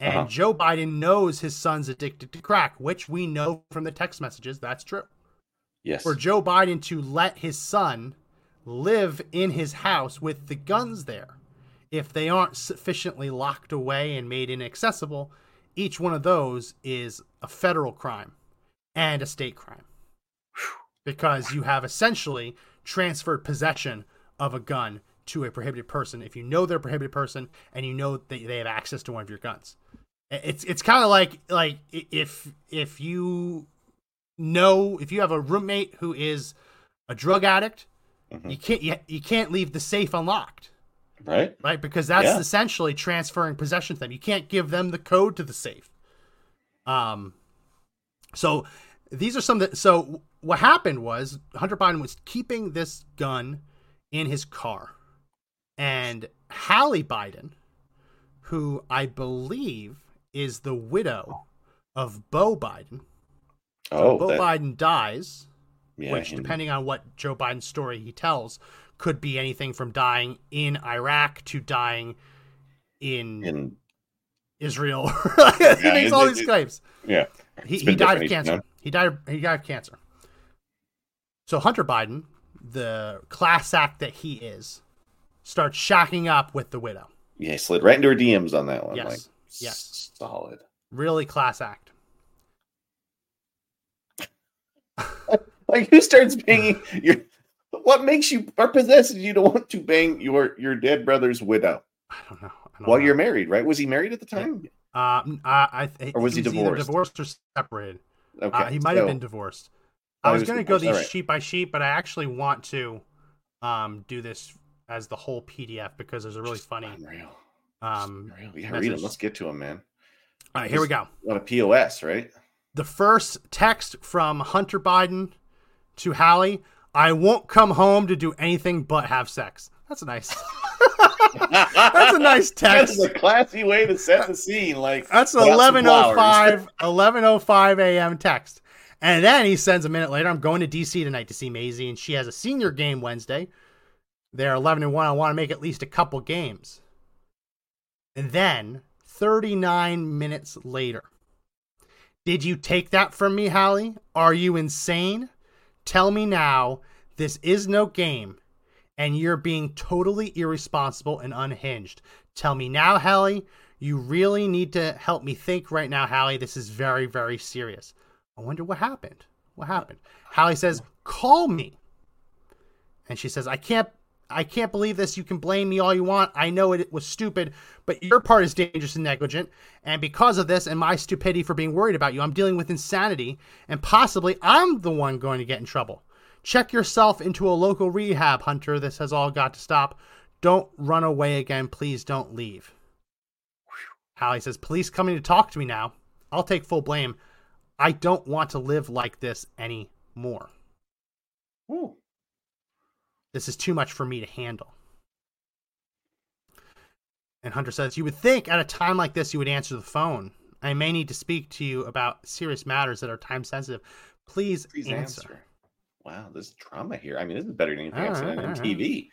And Joe Biden knows his son's addicted to crack, which we know from the text messages. That's true. Yes. For Joe Biden to let his son live in his house with the guns there, if they aren't sufficiently locked away and made inaccessible, each one of those is a federal crime and a state crime. Because you have essentially transferred possession of a gun to a prohibited person if you know they're a prohibited person and you know that they have access to one of your guns. It's kind of like if you know, if you have a roommate who is a drug addict, you can't leave the safe unlocked. Right? Because that's essentially transferring possession to them. You can't give them the code to the safe. So these are some that, so what happened was Hunter Biden was keeping this gun in his car, and Hallie Biden, who I believe is the widow of Beau Biden. Biden dies, which depending on what Joe Biden's story he tells, could be anything from dying in Iraq to dying in Israel. He makes all these claims. Yeah. He died of cancer. He died of cancer. So Hunter Biden, the class act that he is, starts shacking up with the widow. Yeah, he slid right into her DMs on that one. Yes. Like, yes. Solid. Really class act. Like, who starts banging your... What makes you, or possesses you to want to bang your dead brother's widow? I don't know. You're married, right? Was he married at the time? Or was he divorced? Divorced or separated. Okay. He might have been divorced. I was going to go these sheet by sheet, but I actually want to do this as the whole PDF because there's a really funny. Unreal. Yeah, read them. Let's get to them, man. All right, here we go. On a POS, right? The first text from Hunter Biden to Hallie: I won't come home to do anything but have sex. That's a nice. That's a nice text. That's a classy way to set the scene. Like, that's an 11:05 a.m. text. And then he sends a minute later, I'm going to D.C. tonight to see Maisie, and she has a senior game Wednesday. They're 11-1. I want to make at least a couple games. And then 39 minutes later, did you take that from me, Hallie? Are you insane? Tell me now, this is no game, and you're being totally irresponsible and unhinged. Tell me now, Hallie. You really need to help me think right now, Hallie. This is very, very serious. I wonder what happened. What happened? Hallie says, call me. And she says, I can't believe this. You can blame me all you want. I know it was stupid, but your part is dangerous and negligent. And because of this and my stupidity for being worried about you, I'm dealing with insanity, and possibly I'm the one going to get in trouble. Check yourself into a local rehab, Hunter. This has all got to stop. Don't run away again. Please don't leave. Hallie says, police coming to talk to me now. I'll take full blame. I don't want to live like this anymore. Ooh. This is too much for me to handle. And Hunter says, you would think at a time like this, you would answer the phone. I may need to speak to you about serious matters that are time sensitive. Please answer. Wow, there's drama here. I mean, this is better than anything I've seen on TV.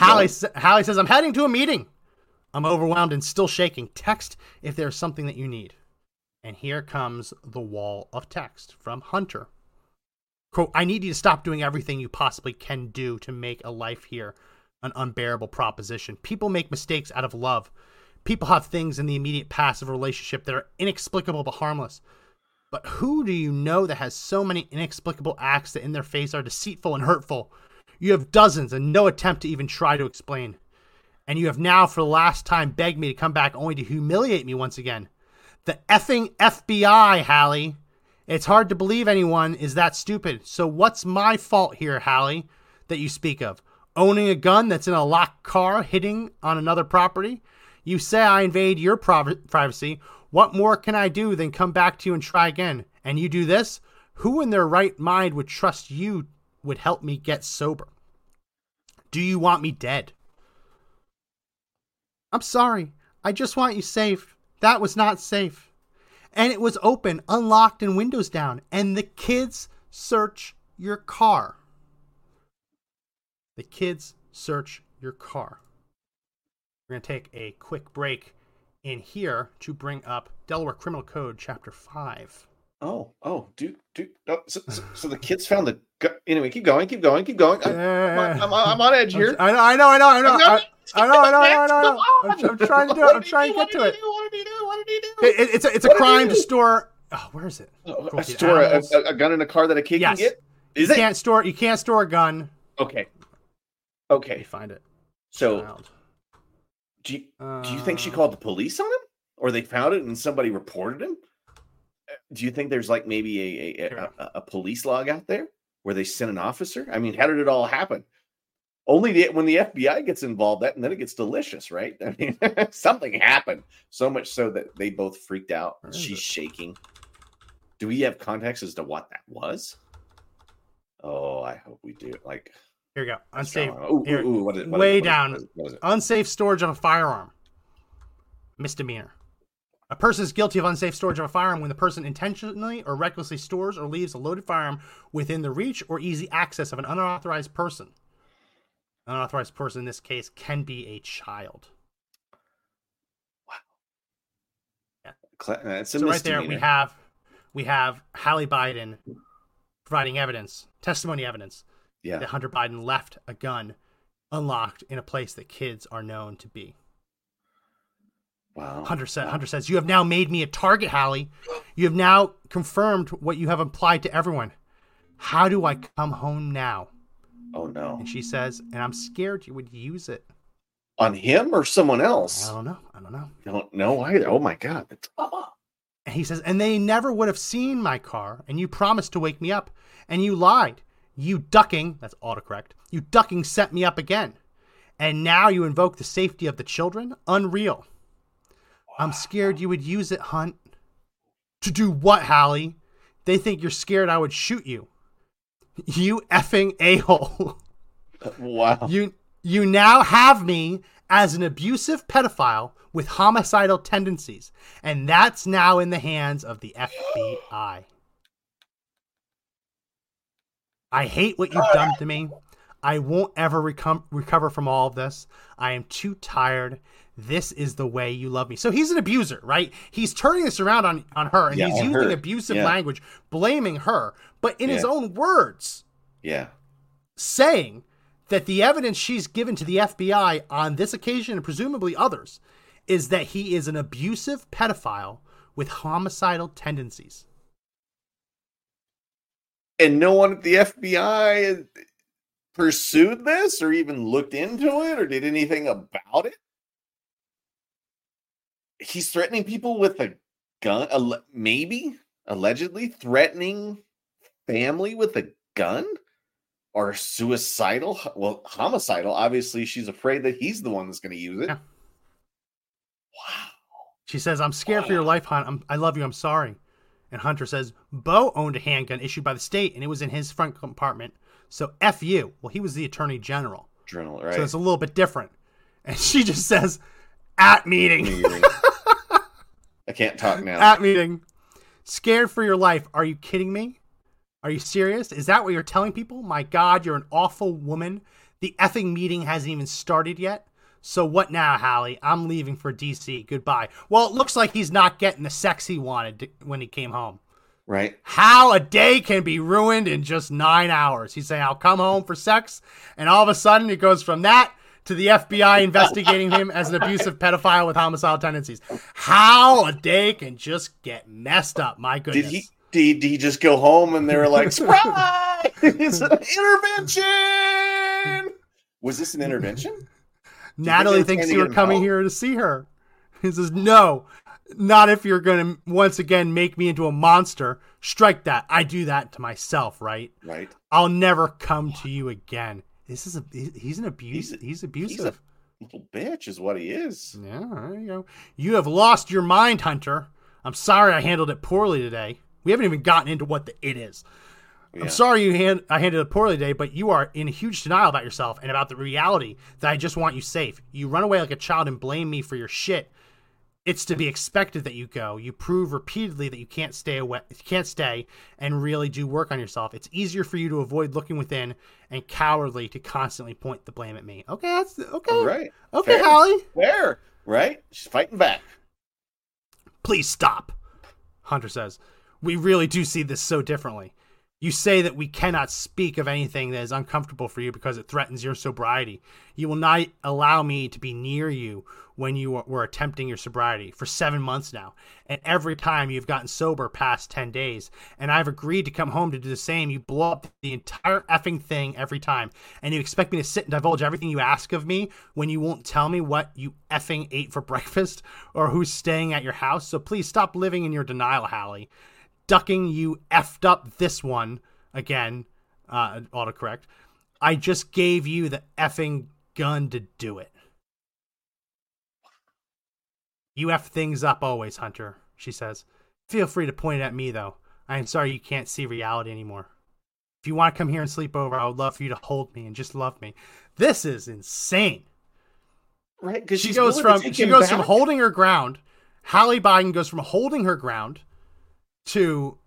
Hallie says, I'm heading to a meeting. I'm overwhelmed and still shaking. Text if there's something that you need. And here comes the wall of text from Hunter. Quote, I need you to stop doing everything you possibly can do to make a life here an unbearable proposition. People make mistakes out of love. People have things in the immediate past of a relationship that are inexplicable but harmless. But who do you know that has so many inexplicable acts that in their face are deceitful and hurtful? You have dozens and no attempt to even try to explain. And you have now for the last time begged me to come back only to humiliate me once again. The effing FBI, Hallie. It's hard to believe anyone is that stupid. So what's my fault here, Hallie, that you speak of? Owning a gun that's in a locked car, hitting on another property? You say I invade your privacy. What more can I do than come back to you and try again? And you do this? Who in their right mind would trust you would help me get sober? Do you want me dead? I'm sorry. I just want you safe. That was not safe. And it was open, unlocked, and windows down. And the kids search your car. The kids search your car. We're going to take a quick break in here to bring up Delaware Criminal Code Chapter 5. So the kids found the anyway. Keep going. I'm on edge here. I know. I'm trying to do it. I'm trying to get to it. What did he do? It's a crime to store. Oh, where is it? Store a gun in a car that a kid can get. Is it? You can't store a gun. Okay. Let me find it. So, do you think she called the police on him, or they found it and somebody reported him? Do you think there's like maybe a police log out there where they sent an officer? I mean, how did it all happen? Only when the FBI gets involved, and then it gets delicious, right? I mean, something happened. So much so that they both freaked out. She's shaking. Do we have context as to what that was? Oh, I hope we do. Like, here we go. Unsafe. Way down. Unsafe storage of a firearm. Misdemeanor. A person is guilty of unsafe storage of a firearm when the person intentionally or recklessly stores or leaves a loaded firearm within the reach or easy access of an unauthorized person. An unauthorized person in this case can be a child. Wow. Yeah. That's a misdemeanor. Right there we have Hallie Biden providing evidence, testimony evidence, that Hunter Biden left a gun unlocked in a place that kids are known to be. Wow. Hunter says, "You have now made me a target, Hallie. You have now confirmed what you have implied to everyone. How do I come home now?" Oh, no. And she says, "And I'm scared you would use it." On him or someone else? I don't know. Don't know either. Oh, my God. That's... And he says, "And they never would have seen my car. And you promised to wake me up. And you lied. You ducking," that's autocorrect, "you ducking set me up again. And now you invoke the safety of the children? Unreal. I'm scared you would use it, Hunt." "To do what, Hallie? They think you're scared I would shoot you. You effing a-hole." Wow. You now have me as an abusive pedophile with homicidal tendencies, and that's now in the hands of the FBI. "I hate what you've done to me. I won't ever recover from all of this. I am too tired. This is the way you love me." So he's an abuser, right? He's turning this around on her, and he's using abusive language, blaming her, but in his own words, saying that the evidence she's given to the FBI on this occasion and presumably others is that he is an abusive pedophile with homicidal tendencies. And no one at the FBI pursued this or even looked into it or did anything about it? He's threatening people with a gun, maybe, allegedly threatening family with a gun or suicidal. Well, homicidal. Obviously, she's afraid that he's the one that's going to use it. Yeah. Wow. She says, "I'm scared for your life, Hunt. I love you. I'm sorry." And Hunter says, "Beau owned a handgun issued by the state, and it was in his front compartment. So F you." Well, he was the attorney general. General, right. So it's a little bit different. And she just says, "At meeting." I can't talk now. At meeting. "Scared for your life. Are you kidding me? Are you serious? Is that what you're telling people? My God, you're an awful woman. The effing meeting hasn't even started yet. So what now, Hallie? I'm leaving for DC. Goodbye." Well, it looks like he's not getting the sex he wanted when he came home. Right. How a day can be ruined in just 9 hours. He's saying, "I'll come home for sex." And all of a sudden it goes from that to the FBI investigating him as an abusive pedophile with homicidal tendencies. How a day can just get messed up. My goodness. Did he just go home and they were like, "Surprise! It's an intervention!" Was this an intervention? Natalie thinks you were coming here to see her. He says, "No, not if you're going to once again make me into a monster. Strike that. I do that to myself, right? Right. I'll never come to you again." This is he's abusive. He's a little bitch is what he is. Yeah, there you go. "You have lost your mind, Hunter. I'm sorry I handled it poorly today." We haven't even gotten into what it is. Yeah. "I'm sorry I handled it poorly today, but you are in a huge denial about yourself and about the reality that I just want you safe. You run away like a child and blame me for your shit. it's to be expected that you go. You prove repeatedly that you can't stay away, can't stay, and really do work on yourself. It's easier for you to avoid looking within and cowardly to constantly point the blame at me. Okay, that's okay. All right. Okay, fair. Hallie. Fair, right? She's fighting back. Please stop, Hunter says. We really do see this so differently. You say that we cannot speak of anything that is uncomfortable for you because it threatens your sobriety. You will not allow me to be near you when you were attempting your sobriety for 7 months now. And every time you've gotten sober past 10 days and I've agreed to come home to do the same, you blow up the entire effing thing every time. And you expect me to sit and divulge everything you ask of me when you won't tell me what you effing ate for breakfast or who's staying at your house. So please stop living in your denial, Hallie. Ducking, you effed up this one again. Autocorrect. I just gave you the effing gun to do it. You eff things up always, Hunter, she says. Feel free to point it at me, though. I am sorry you can't see reality anymore. If you want to come here and sleep over, I would love for you to hold me and just love me. This is insane. Right? Because she goes from holding her ground. Hallie Biden goes from holding her ground to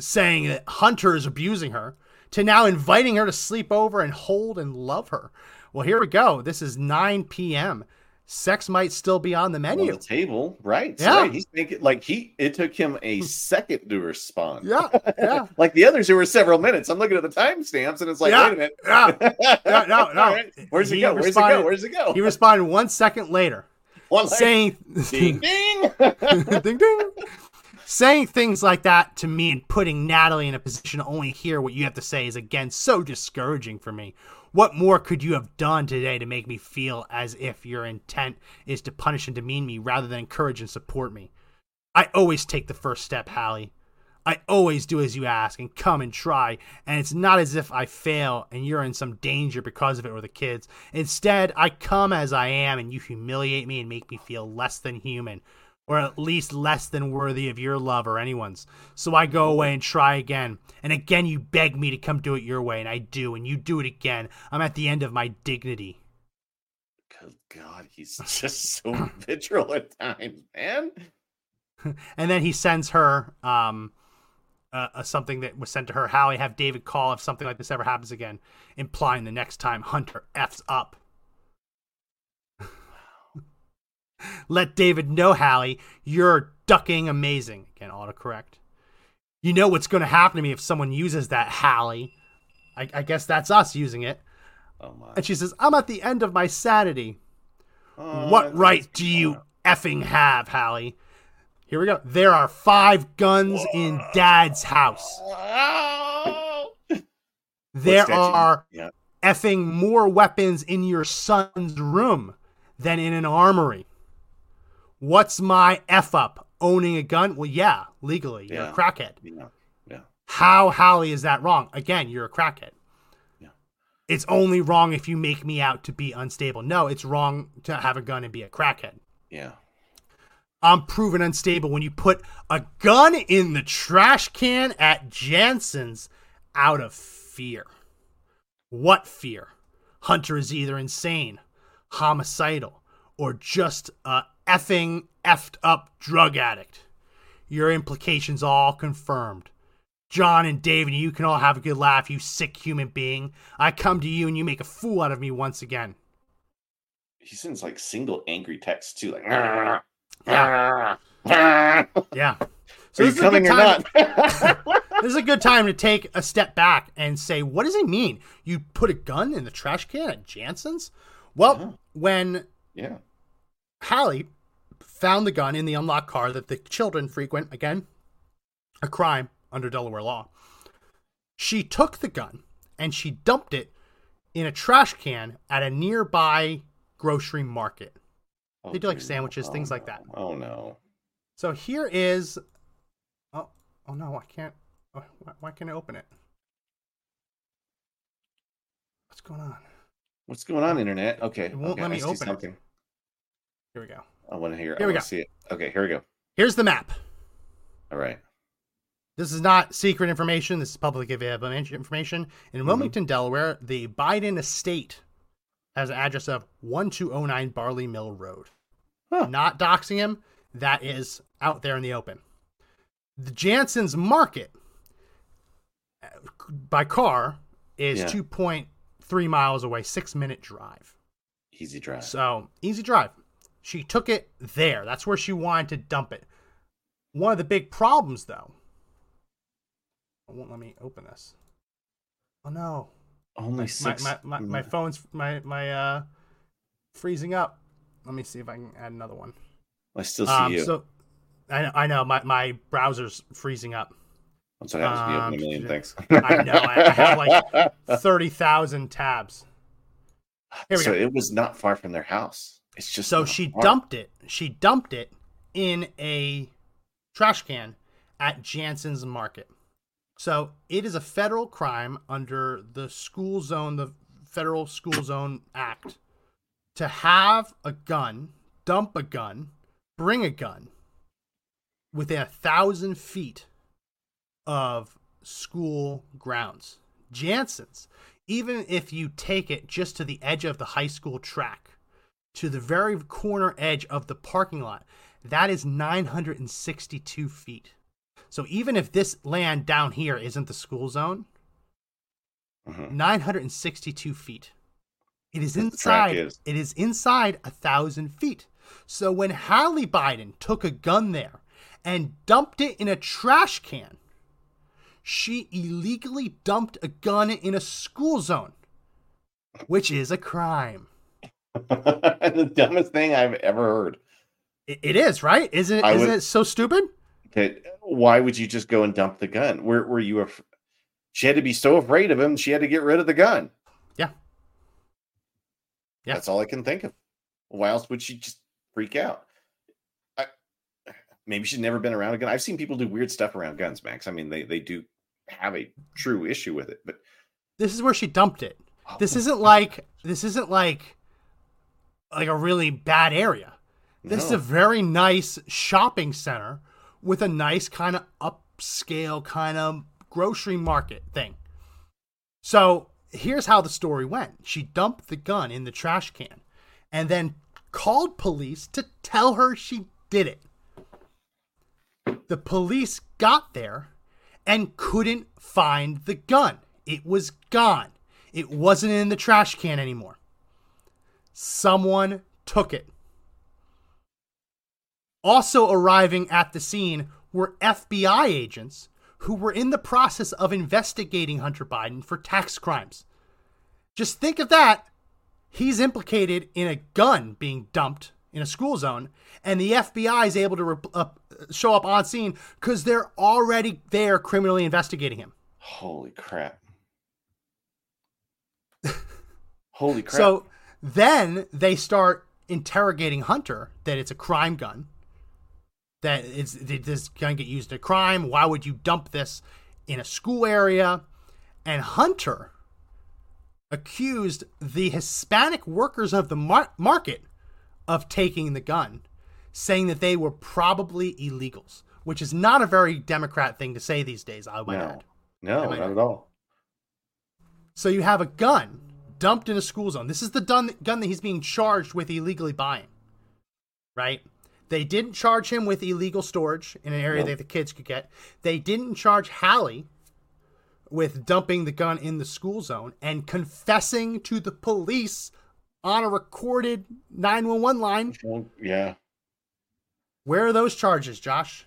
saying that Hunter is abusing her, to now inviting her to sleep over and hold and love her. Well, here we go. This is 9 p.m. Sex might still be on the menu. On the table, right? Yeah. Right. He's thinking, like, it took him a second to respond. Yeah, yeah. Like the others who were several minutes. I'm looking at the timestamps, and it's like, wait a minute. Yeah, no. Right. Where's it go? He responded 1 second later. Saying, ding, ding. Ding, ding. Saying things like that to me and putting Natalie in a position to only hear what you have to say is, again, so discouraging for me. What more could you have done today to make me feel as if your intent is to punish and demean me rather than encourage and support me? I always take the first step, Hallie. I always do as you ask and come and try, and it's not as if I fail and you're in some danger because of it or the kids. Instead, I come as I am and you humiliate me and make me feel less than human. Or at least less than worthy of your love or anyone's. So I go away and try again. And again, you beg me to come do it your way. And I do. And you do it again. I'm at the end of my dignity. Good God, he's just so vitriol at times, man. And then he sends her something that was sent to her. Hallie, have David call if something like this ever happens again. Implying the next time Hunter F's up. Let David know, Hallie, you're ducking amazing. Again, autocorrect. You know what's going to happen to me if someone uses that, Hallie. I guess that's us using it. Oh my. And she says, I'm at the end of my sanity. Oh, what right do you effing have, Hallie? Here we go. There are 5 guns in Dad's house. There are effing more weapons in your son's room than in an armory. What's my F up? Owning a gun? Well, yeah, legally. You're a crackhead. Yeah. How, Hallie, is that wrong? Again, you're a crackhead. Yeah. It's only wrong if you make me out to be unstable. No, it's wrong to have a gun and be a crackhead. Yeah. I'm proven unstable when you put a gun in the trash can at Janssen's out of fear. What fear? Hunter is either insane, homicidal, or just a effing effed up drug addict. Your implications all confirmed. John and David, you can all have a good laugh, you sick human being. I come to you and you make a fool out of me once again. He sends like single angry texts too, like yeah. So are you coming or not? This is a good time to take a step back and say, what does it mean? You put a gun in the trash can at Janssen's? Well, when Hallie found the gun in the unlocked car that the children frequent, again, a crime under Delaware law. She took the gun and she dumped it in a trash can at a nearby grocery market. Oh, they do like sandwiches, things like that. Oh, no. So here is... Oh no, I can't... Oh, why can't I open it? What's going on? What's going on, Internet? Okay. It won't let me open something. Here we go. I want to hear it. I want to see it. Okay, here we go. Here's the map. All right. This is not secret information. This is public information. In Wilmington, Delaware, the Biden estate has an address of 1209 Barley Mill Road. Huh. Not doxing him. that is out there in the open. The Janssen's market by car is 2.3 miles away, 6-minute drive. Easy drive. So easy drive. She took it there. That's where she wanted to dump it. One of the big problems, though. It won't let me open this. Oh no! Only six. My phone's my freezing up. Let me see if I can add another one. I still see you. So I know my browser's freezing up. That's what happens when you open a million things. I know. I have like 30,000 tabs. Here we go. So it was not far from their house. It's just so she dumped it. She dumped it in a trash can at Janssen's Market. So it is a federal crime under the school zone, the Federal School Zone Act, to have a gun, dump a gun, bring a gun within 1,000 feet of school grounds. Janssen's, even if you take it just to the edge of the high school track, to the very corner edge of the parking lot, that is 962 feet. So even if this land down here isn't the school zone, 962 feet, it is inside. It is inside 1,000 feet. So when Hallie Biden took a gun there and dumped it in a trash can, she illegally dumped a gun in a school zone, which is a crime. The dumbest thing I've ever heard. It is, right? Isn't it so stupid? That why would you just go and dump the gun? Were you? She had to be so afraid of him. She had to get rid of the gun. Yeah. That's all I can think of. Why else would she just freak out? Maybe she's never been around a gun. I've seen people do weird stuff around guns, Max. I mean, they do have a true issue with it. But this is where she dumped it. This isn't like a really bad area. This is a very nice shopping center with a nice kind of upscale kind of grocery market thing. So here's how the story went. She dumped the gun in the trash can and then called police to tell her she did it. The police got there and couldn't find the gun. It was gone. It wasn't in the trash can anymore. Someone took it. Also arriving at the scene were FBI agents who were in the process of investigating Hunter Biden for tax crimes. Just think of that. He's implicated in a gun being dumped in a school zone, and the FBI is able to show up on scene because they're already there criminally investigating him. Holy crap. Holy crap. So then they start interrogating Hunter that it's a crime gun. That is, did this gun get used in crime? Why would you dump this in a school area? And Hunter accused the Hispanic workers of the market of taking the gun, saying that they were probably illegals, which is not a very Democrat thing to say these days, I might add. No, not at all. So you have a gun dumped in a school zone. This is the gun that he's being charged with illegally buying, right? They didn't charge him with illegal storage in an area that the kids could get. They didn't charge Hallie with dumping the gun in the school zone and confessing to the police on a recorded 911 line. Yeah. Where are those charges, Josh?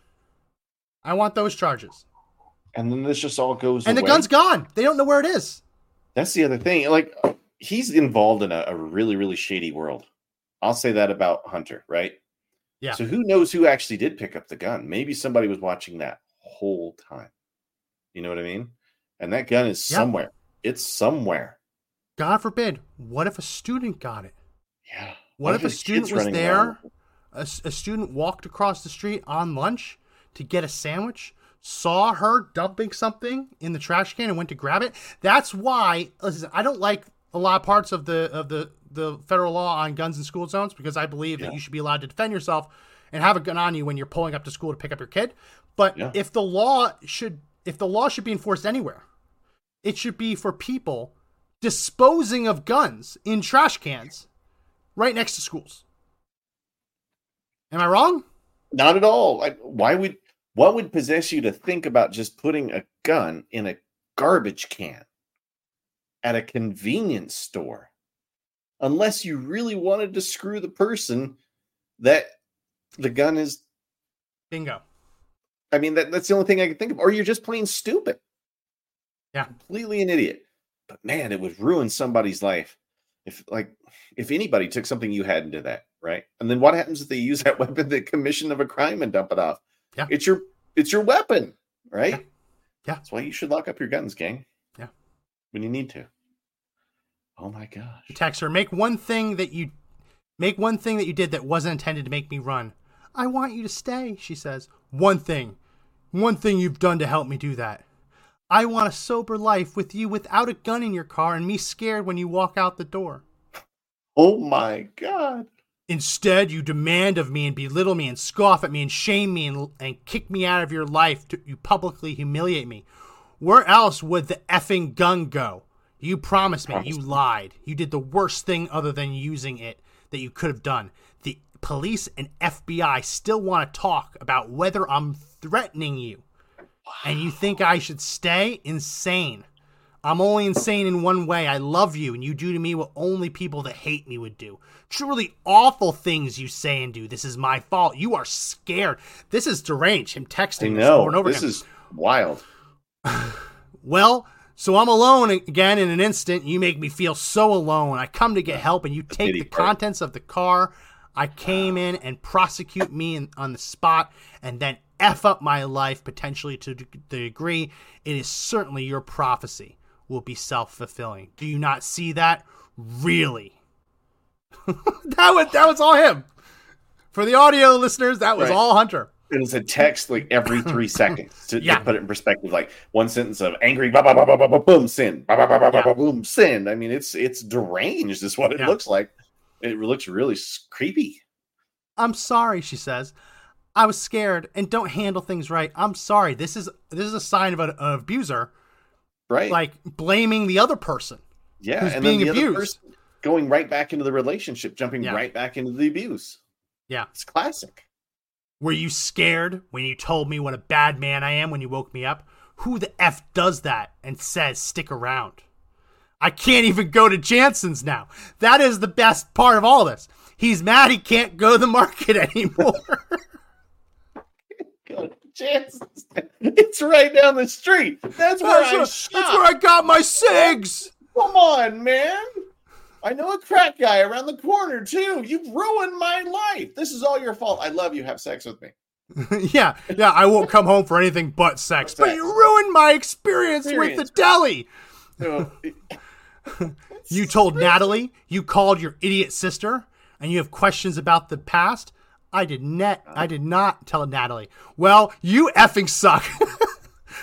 I want those charges. And then this just all goes away. And the gun's gone. They don't know where it is. That's the other thing. Like, he's involved in a really, really shady world. I'll say that about Hunter, right? Yeah. So who knows who actually did pick up the gun? Maybe somebody was watching that whole time. You know what I mean? And that gun is somewhere. It's somewhere. God forbid. What if a student got it? Yeah. What if a student was there? A student walked across the street on lunch to get a sandwich, saw her dumping something in the trash can and went to grab it. That's why, listen, I don't like a lot of parts of the federal law on guns in school zones, because I believe that you should be allowed to defend yourself and have a gun on you when you're pulling up to school to pick up your kid. But if the law should be enforced anywhere, it should be for people disposing of guns in trash cans right next to schools. Am I wrong? Not at all. Like, why would, what would possess you to think about just putting a gun in a garbage can at a convenience store? Unless you really wanted to screw the person that the gun is. Bingo. I mean, that's the only thing I can think of. Or you're just plain stupid. Yeah. Completely an idiot. But man, it would ruin somebody's life. If anybody took something you had into that, right? And then what happens if they use that weapon, the commission of a crime, and dump it off? Yeah. It's your weapon, right? Yeah. That's why you should lock up your guns, gang. Yeah. When you need to. Oh my gosh. Texter, make one thing that you did that wasn't intended to make me run. I want you to stay, she says. One thing you've done to help me do that. I want a sober life with you without a gun in your car and me scared when you walk out the door. Oh my God. Instead, you demand of me and belittle me and scoff at me and shame me and kick me out of your life. You publicly humiliate me. Where else would the effing gun go? You promised me. You lied. You did the worst thing other than using it that you could have done. The police and FBI still want to talk about whether I'm threatening you. Wow. And you think I should stay? Insane. I'm only insane in one way. I love you, and you do to me what only people that hate me would do. Truly awful things you say and do. This is my fault. You are scared. This is deranged. Him texting this over and over again. This is wild. Well... So I'm alone again in an instant. You make me feel so alone. I come to get help, and you take the contents of the car. I came in and prosecute me on the spot and then F up my life potentially to the degree. It is certainly your prophecy will be self-fulfilling. Do you not see that? Really? That was all him. For the audio listeners, that was all Hunter. It was a text like every 3 seconds to put it in perspective. Like one sentence of angry, bah, bah, bah, bah, bah, bah, boom, sin, bah, bah, bah, bah, bah, bah, boom, sin. I mean, it's deranged is what it looks like. It looks really creepy. I'm sorry, she says. I was scared and don't handle things right. I'm sorry. This is a sign of an abuser. Right. Like blaming the other person. Yeah. Who's and being then the abused. Other person going right back into the relationship, jumping right back into the abuse. Yeah. It's classic. Were you scared when you told me what a bad man I am when you woke me up? Who the F does that and says stick around? I can't even go to Janssen's now. That is the best part of all this. He's mad he can't go to the market anymore. Go to Janssen's. It's right down the street. That's where I got my cigs. Come on, man. I know a crack guy around the corner, too. You've ruined my life. This is all your fault. I love you. Have sex with me. Yeah, I won't come home for anything but sex. But you ruined my experience with the deli. No. You told Natalie you called your idiot sister, and you have questions about the past? I did not tell Natalie. Well, you effing suck.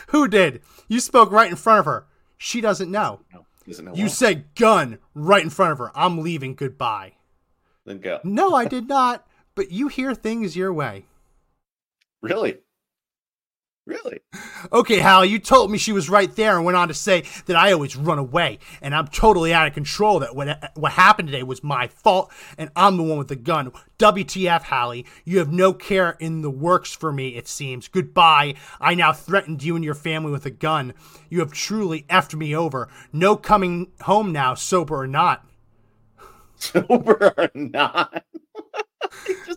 Who did? You spoke right in front of her. She doesn't know. No. You said gun right in front of her. I'm leaving. Goodbye. Then go. No, I did not. But you hear things your way. Really? Okay, Hallie, you told me she was right there and went on to say that I always run away and I'm totally out of control, that what happened today was my fault and I'm the one with the gun. WTF, Hallie, you have no care in the works for me, it seems. Goodbye. I now threatened you and your family with a gun. You have truly effed me over. No coming home now, sober or not. Sober or not?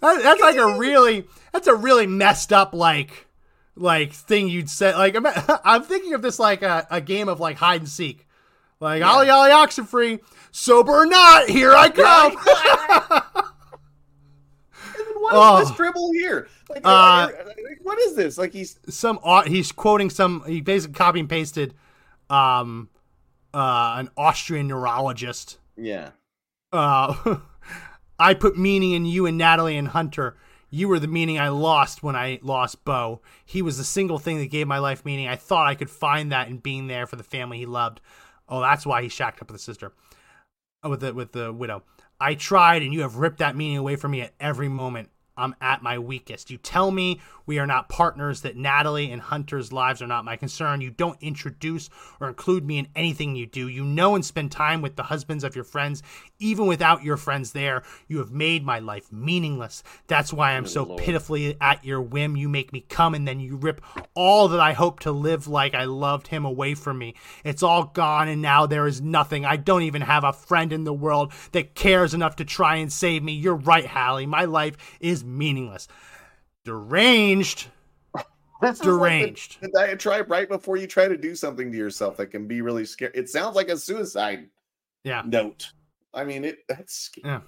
That's like a really messed up, like thing you'd say. Like I'm thinking of this like a game of like hide and seek, like ollie Oxenfree, sober or not, here I come. What is this dribble here? Like, what is this? Like he's quoting he basically copy and pasted an Austrian neurologist. I put meaning in you and Natalie and Hunter. You were the meaning I lost when I lost Beau. He was the single thing that gave my life meaning. I thought I could find that in being there for the family he loved. Oh, that's why he shacked up with the sister, with the widow. I tried, and you have ripped that meaning away from me at every moment. I'm at my weakest. You tell me we are not partners, that Natalie and Hunter's lives are not my concern. You don't introduce or include me in anything you do. You know and spend time with the husbands of your friends, even without your friends there. You have made my life meaningless. That's why I'm so pitifully at your whim. You make me come, and then you rip all that I hope to live like I loved him away from me. It's all gone, and now there is nothing. I don't even have a friend in the world that cares enough to try and save me. You're right, Hallie. My life is meaningless. Deranged. This is deranged. Like the diatribe right before you try to do something to yourself that can be really scary. It sounds like a suicide note. I mean, that's scary. Yeah.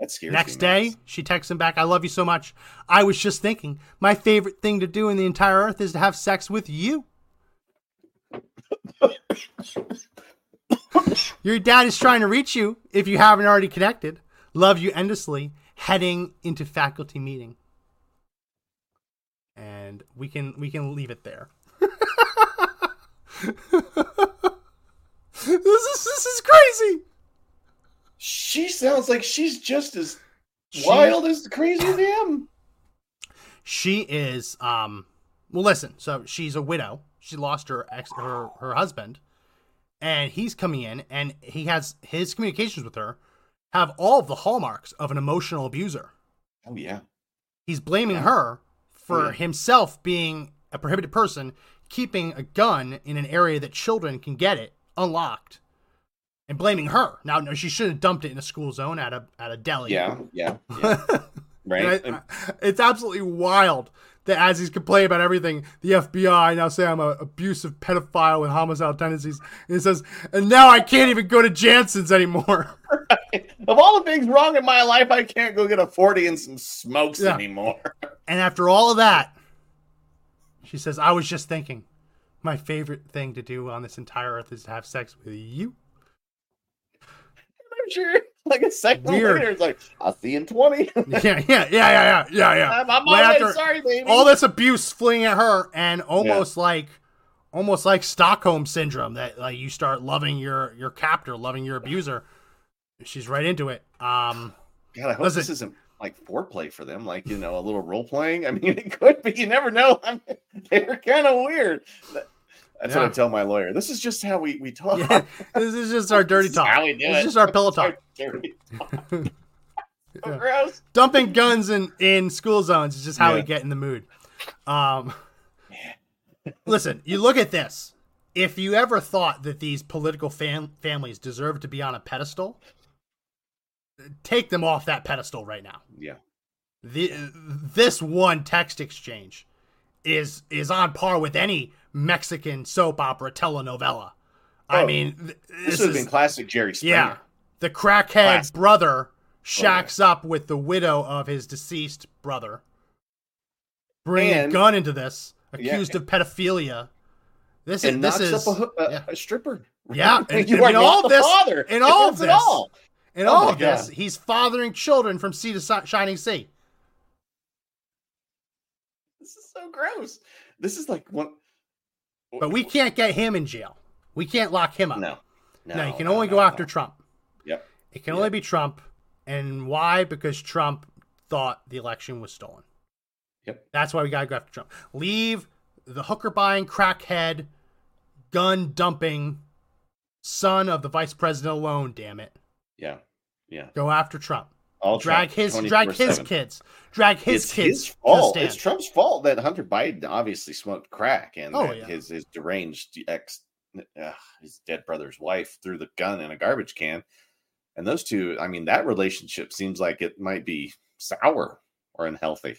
That's scary. Next day, she texts him back, I love you so much. I was just thinking, my favorite thing to do in the entire earth is to have sex with you. Your dad is trying to reach you if you haven't already connected. Love you endlessly. Heading into faculty meeting. And we can leave it there. This is crazy. She sounds like she's just as wild as crazy as him. She is. Well, listen. So she's a widow. She lost her her husband, and he's coming in, and he has his communications with her have all of the hallmarks of an emotional abuser. Oh yeah. He's blaming her for himself being a prohibited person, keeping a gun in an area that children can get it unlocked, and blaming her. Now, no, she should have dumped it in a school zone at a deli. Yeah. Right. It's absolutely wild that as he's complaining about everything, the FBI now say I'm an abusive pedophile with homicidal tendencies. And it says, and now I can't even go to Janssen's anymore. Right. Of all the things wrong in my life, I can't go get a 40 and some smokes anymore. And after all of that, she says, I was just thinking, my favorite thing to do on this entire earth is to have sex with you. I'm sure. Like a second later, it's like, I'll see you in 20. Yeah. I'm always sorry, baby. All this abuse fleeing at her, and almost like Stockholm syndrome, that like you start loving your captor, loving your abuser. She's right into it. God, I hope this isn't like foreplay for them, like, you know, a little role playing. I mean, it could, but you never know. I mean, they were kind of weird. That's what I tell my lawyer. This is just how we talk. Yeah. This is just our dirty talk. How we do this is just our pillow talk. So gross. Dumping guns in school zones is just how we get in the mood. Listen, you look at this. If you ever thought that these political families deserve to be on a pedestal, take them off that pedestal right now. Yeah. This one text exchange is on par with any Mexican soap opera telenovela. I mean, this has been classic Jerry Springer. Yeah, the crackhead brother shacks up with the widow of his deceased brother, bringing a gun into this, accused of pedophilia. This is a stripper. Yeah, and in all this, in all of this, he's fathering children from sea to shining sea. This is so gross. This is like one. But we can't get him in jail. We can't lock him up. No, you can only go after Trump. Yep. It can only be Trump. And why? Because Trump thought the election was stolen. Yep. That's why we got to go after Trump. Leave the hooker buying, crackhead, gun dumping son of the vice president alone, damn it. Yeah. Yeah. Go after Trump. Drag his kids. It's Trump's fault that Hunter Biden obviously smoked crack, and his deranged his dead brother's wife threw the gun in a garbage can. And those two, I mean, that relationship seems like it might be sour or unhealthy.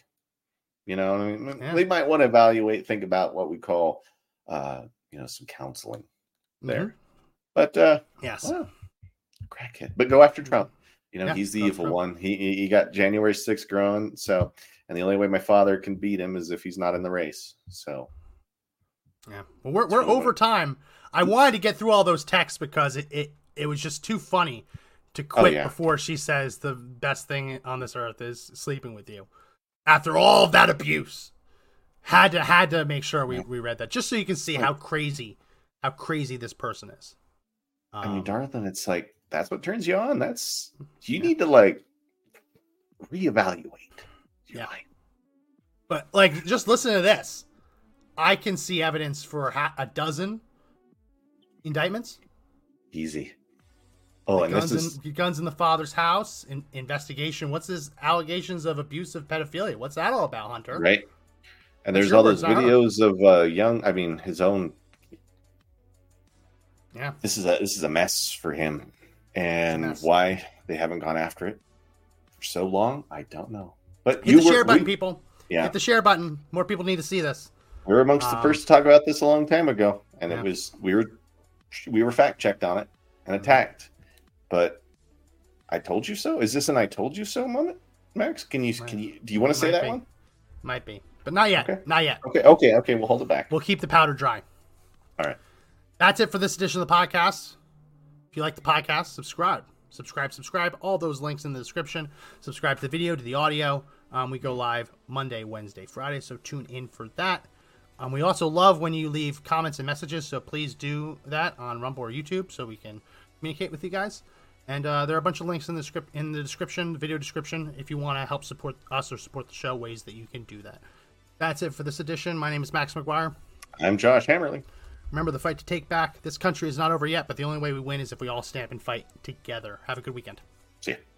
You know what I mean? Yeah. They might want to think about what we call, some counseling there. Mm-hmm. But crackhead. But go after Trump. You know, he's the evil one. He got January 6th growing. So, and the only way my father can beat him is if he's not in the race. So, yeah, well, we're over time. I wanted to get through all those texts because it was just too funny to quit before she says the best thing on this earth is sleeping with you. After all of that abuse, had to make sure we read that just so you can see how crazy this person is. I mean, Darlin, it's like, that's what turns you on. You need to reevaluate. You're yeah. Like, but like, just listen to this. I can see evidence for a dozen indictments. Easy. Oh, and guns, this is... guns in the father's house, investigation. What's his allegations of abuse of pedophilia? What's that all about, Hunter? Right. And there's all those videos of young, I mean, his own. Yeah. This is a mess for him. And why they haven't gone after it for so long, I don't know. But hit the share button, people. Yeah. Hit the share button. More people need to see this. We were amongst the first to talk about this a long time ago. And yeah. It was, we were fact checked on it and attacked. But I told you so? Is this an I told you so moment, Max? Do you want to say that one? Might be. But not yet. Okay. Not yet. Okay. We'll hold it back. We'll keep the powder dry. All right. That's it for this edition of the podcast. If you like the podcast, subscribe. Subscribe. All those links in the description. Subscribe to the video, to the audio. We go live Monday, Wednesday, Friday. So tune in for that. We also love when you leave comments and messages. So please do that on Rumble or YouTube so we can communicate with you guys. And there are a bunch of links in the video description, if you want to help support us or support the show, ways that you can do that. That's it for this edition. My name is Max McGuire. I'm Josh Hammerling. Remember the fight to take back. This country is not over yet, but the only way we win is if we all stand up and fight together. Have a good weekend. See ya.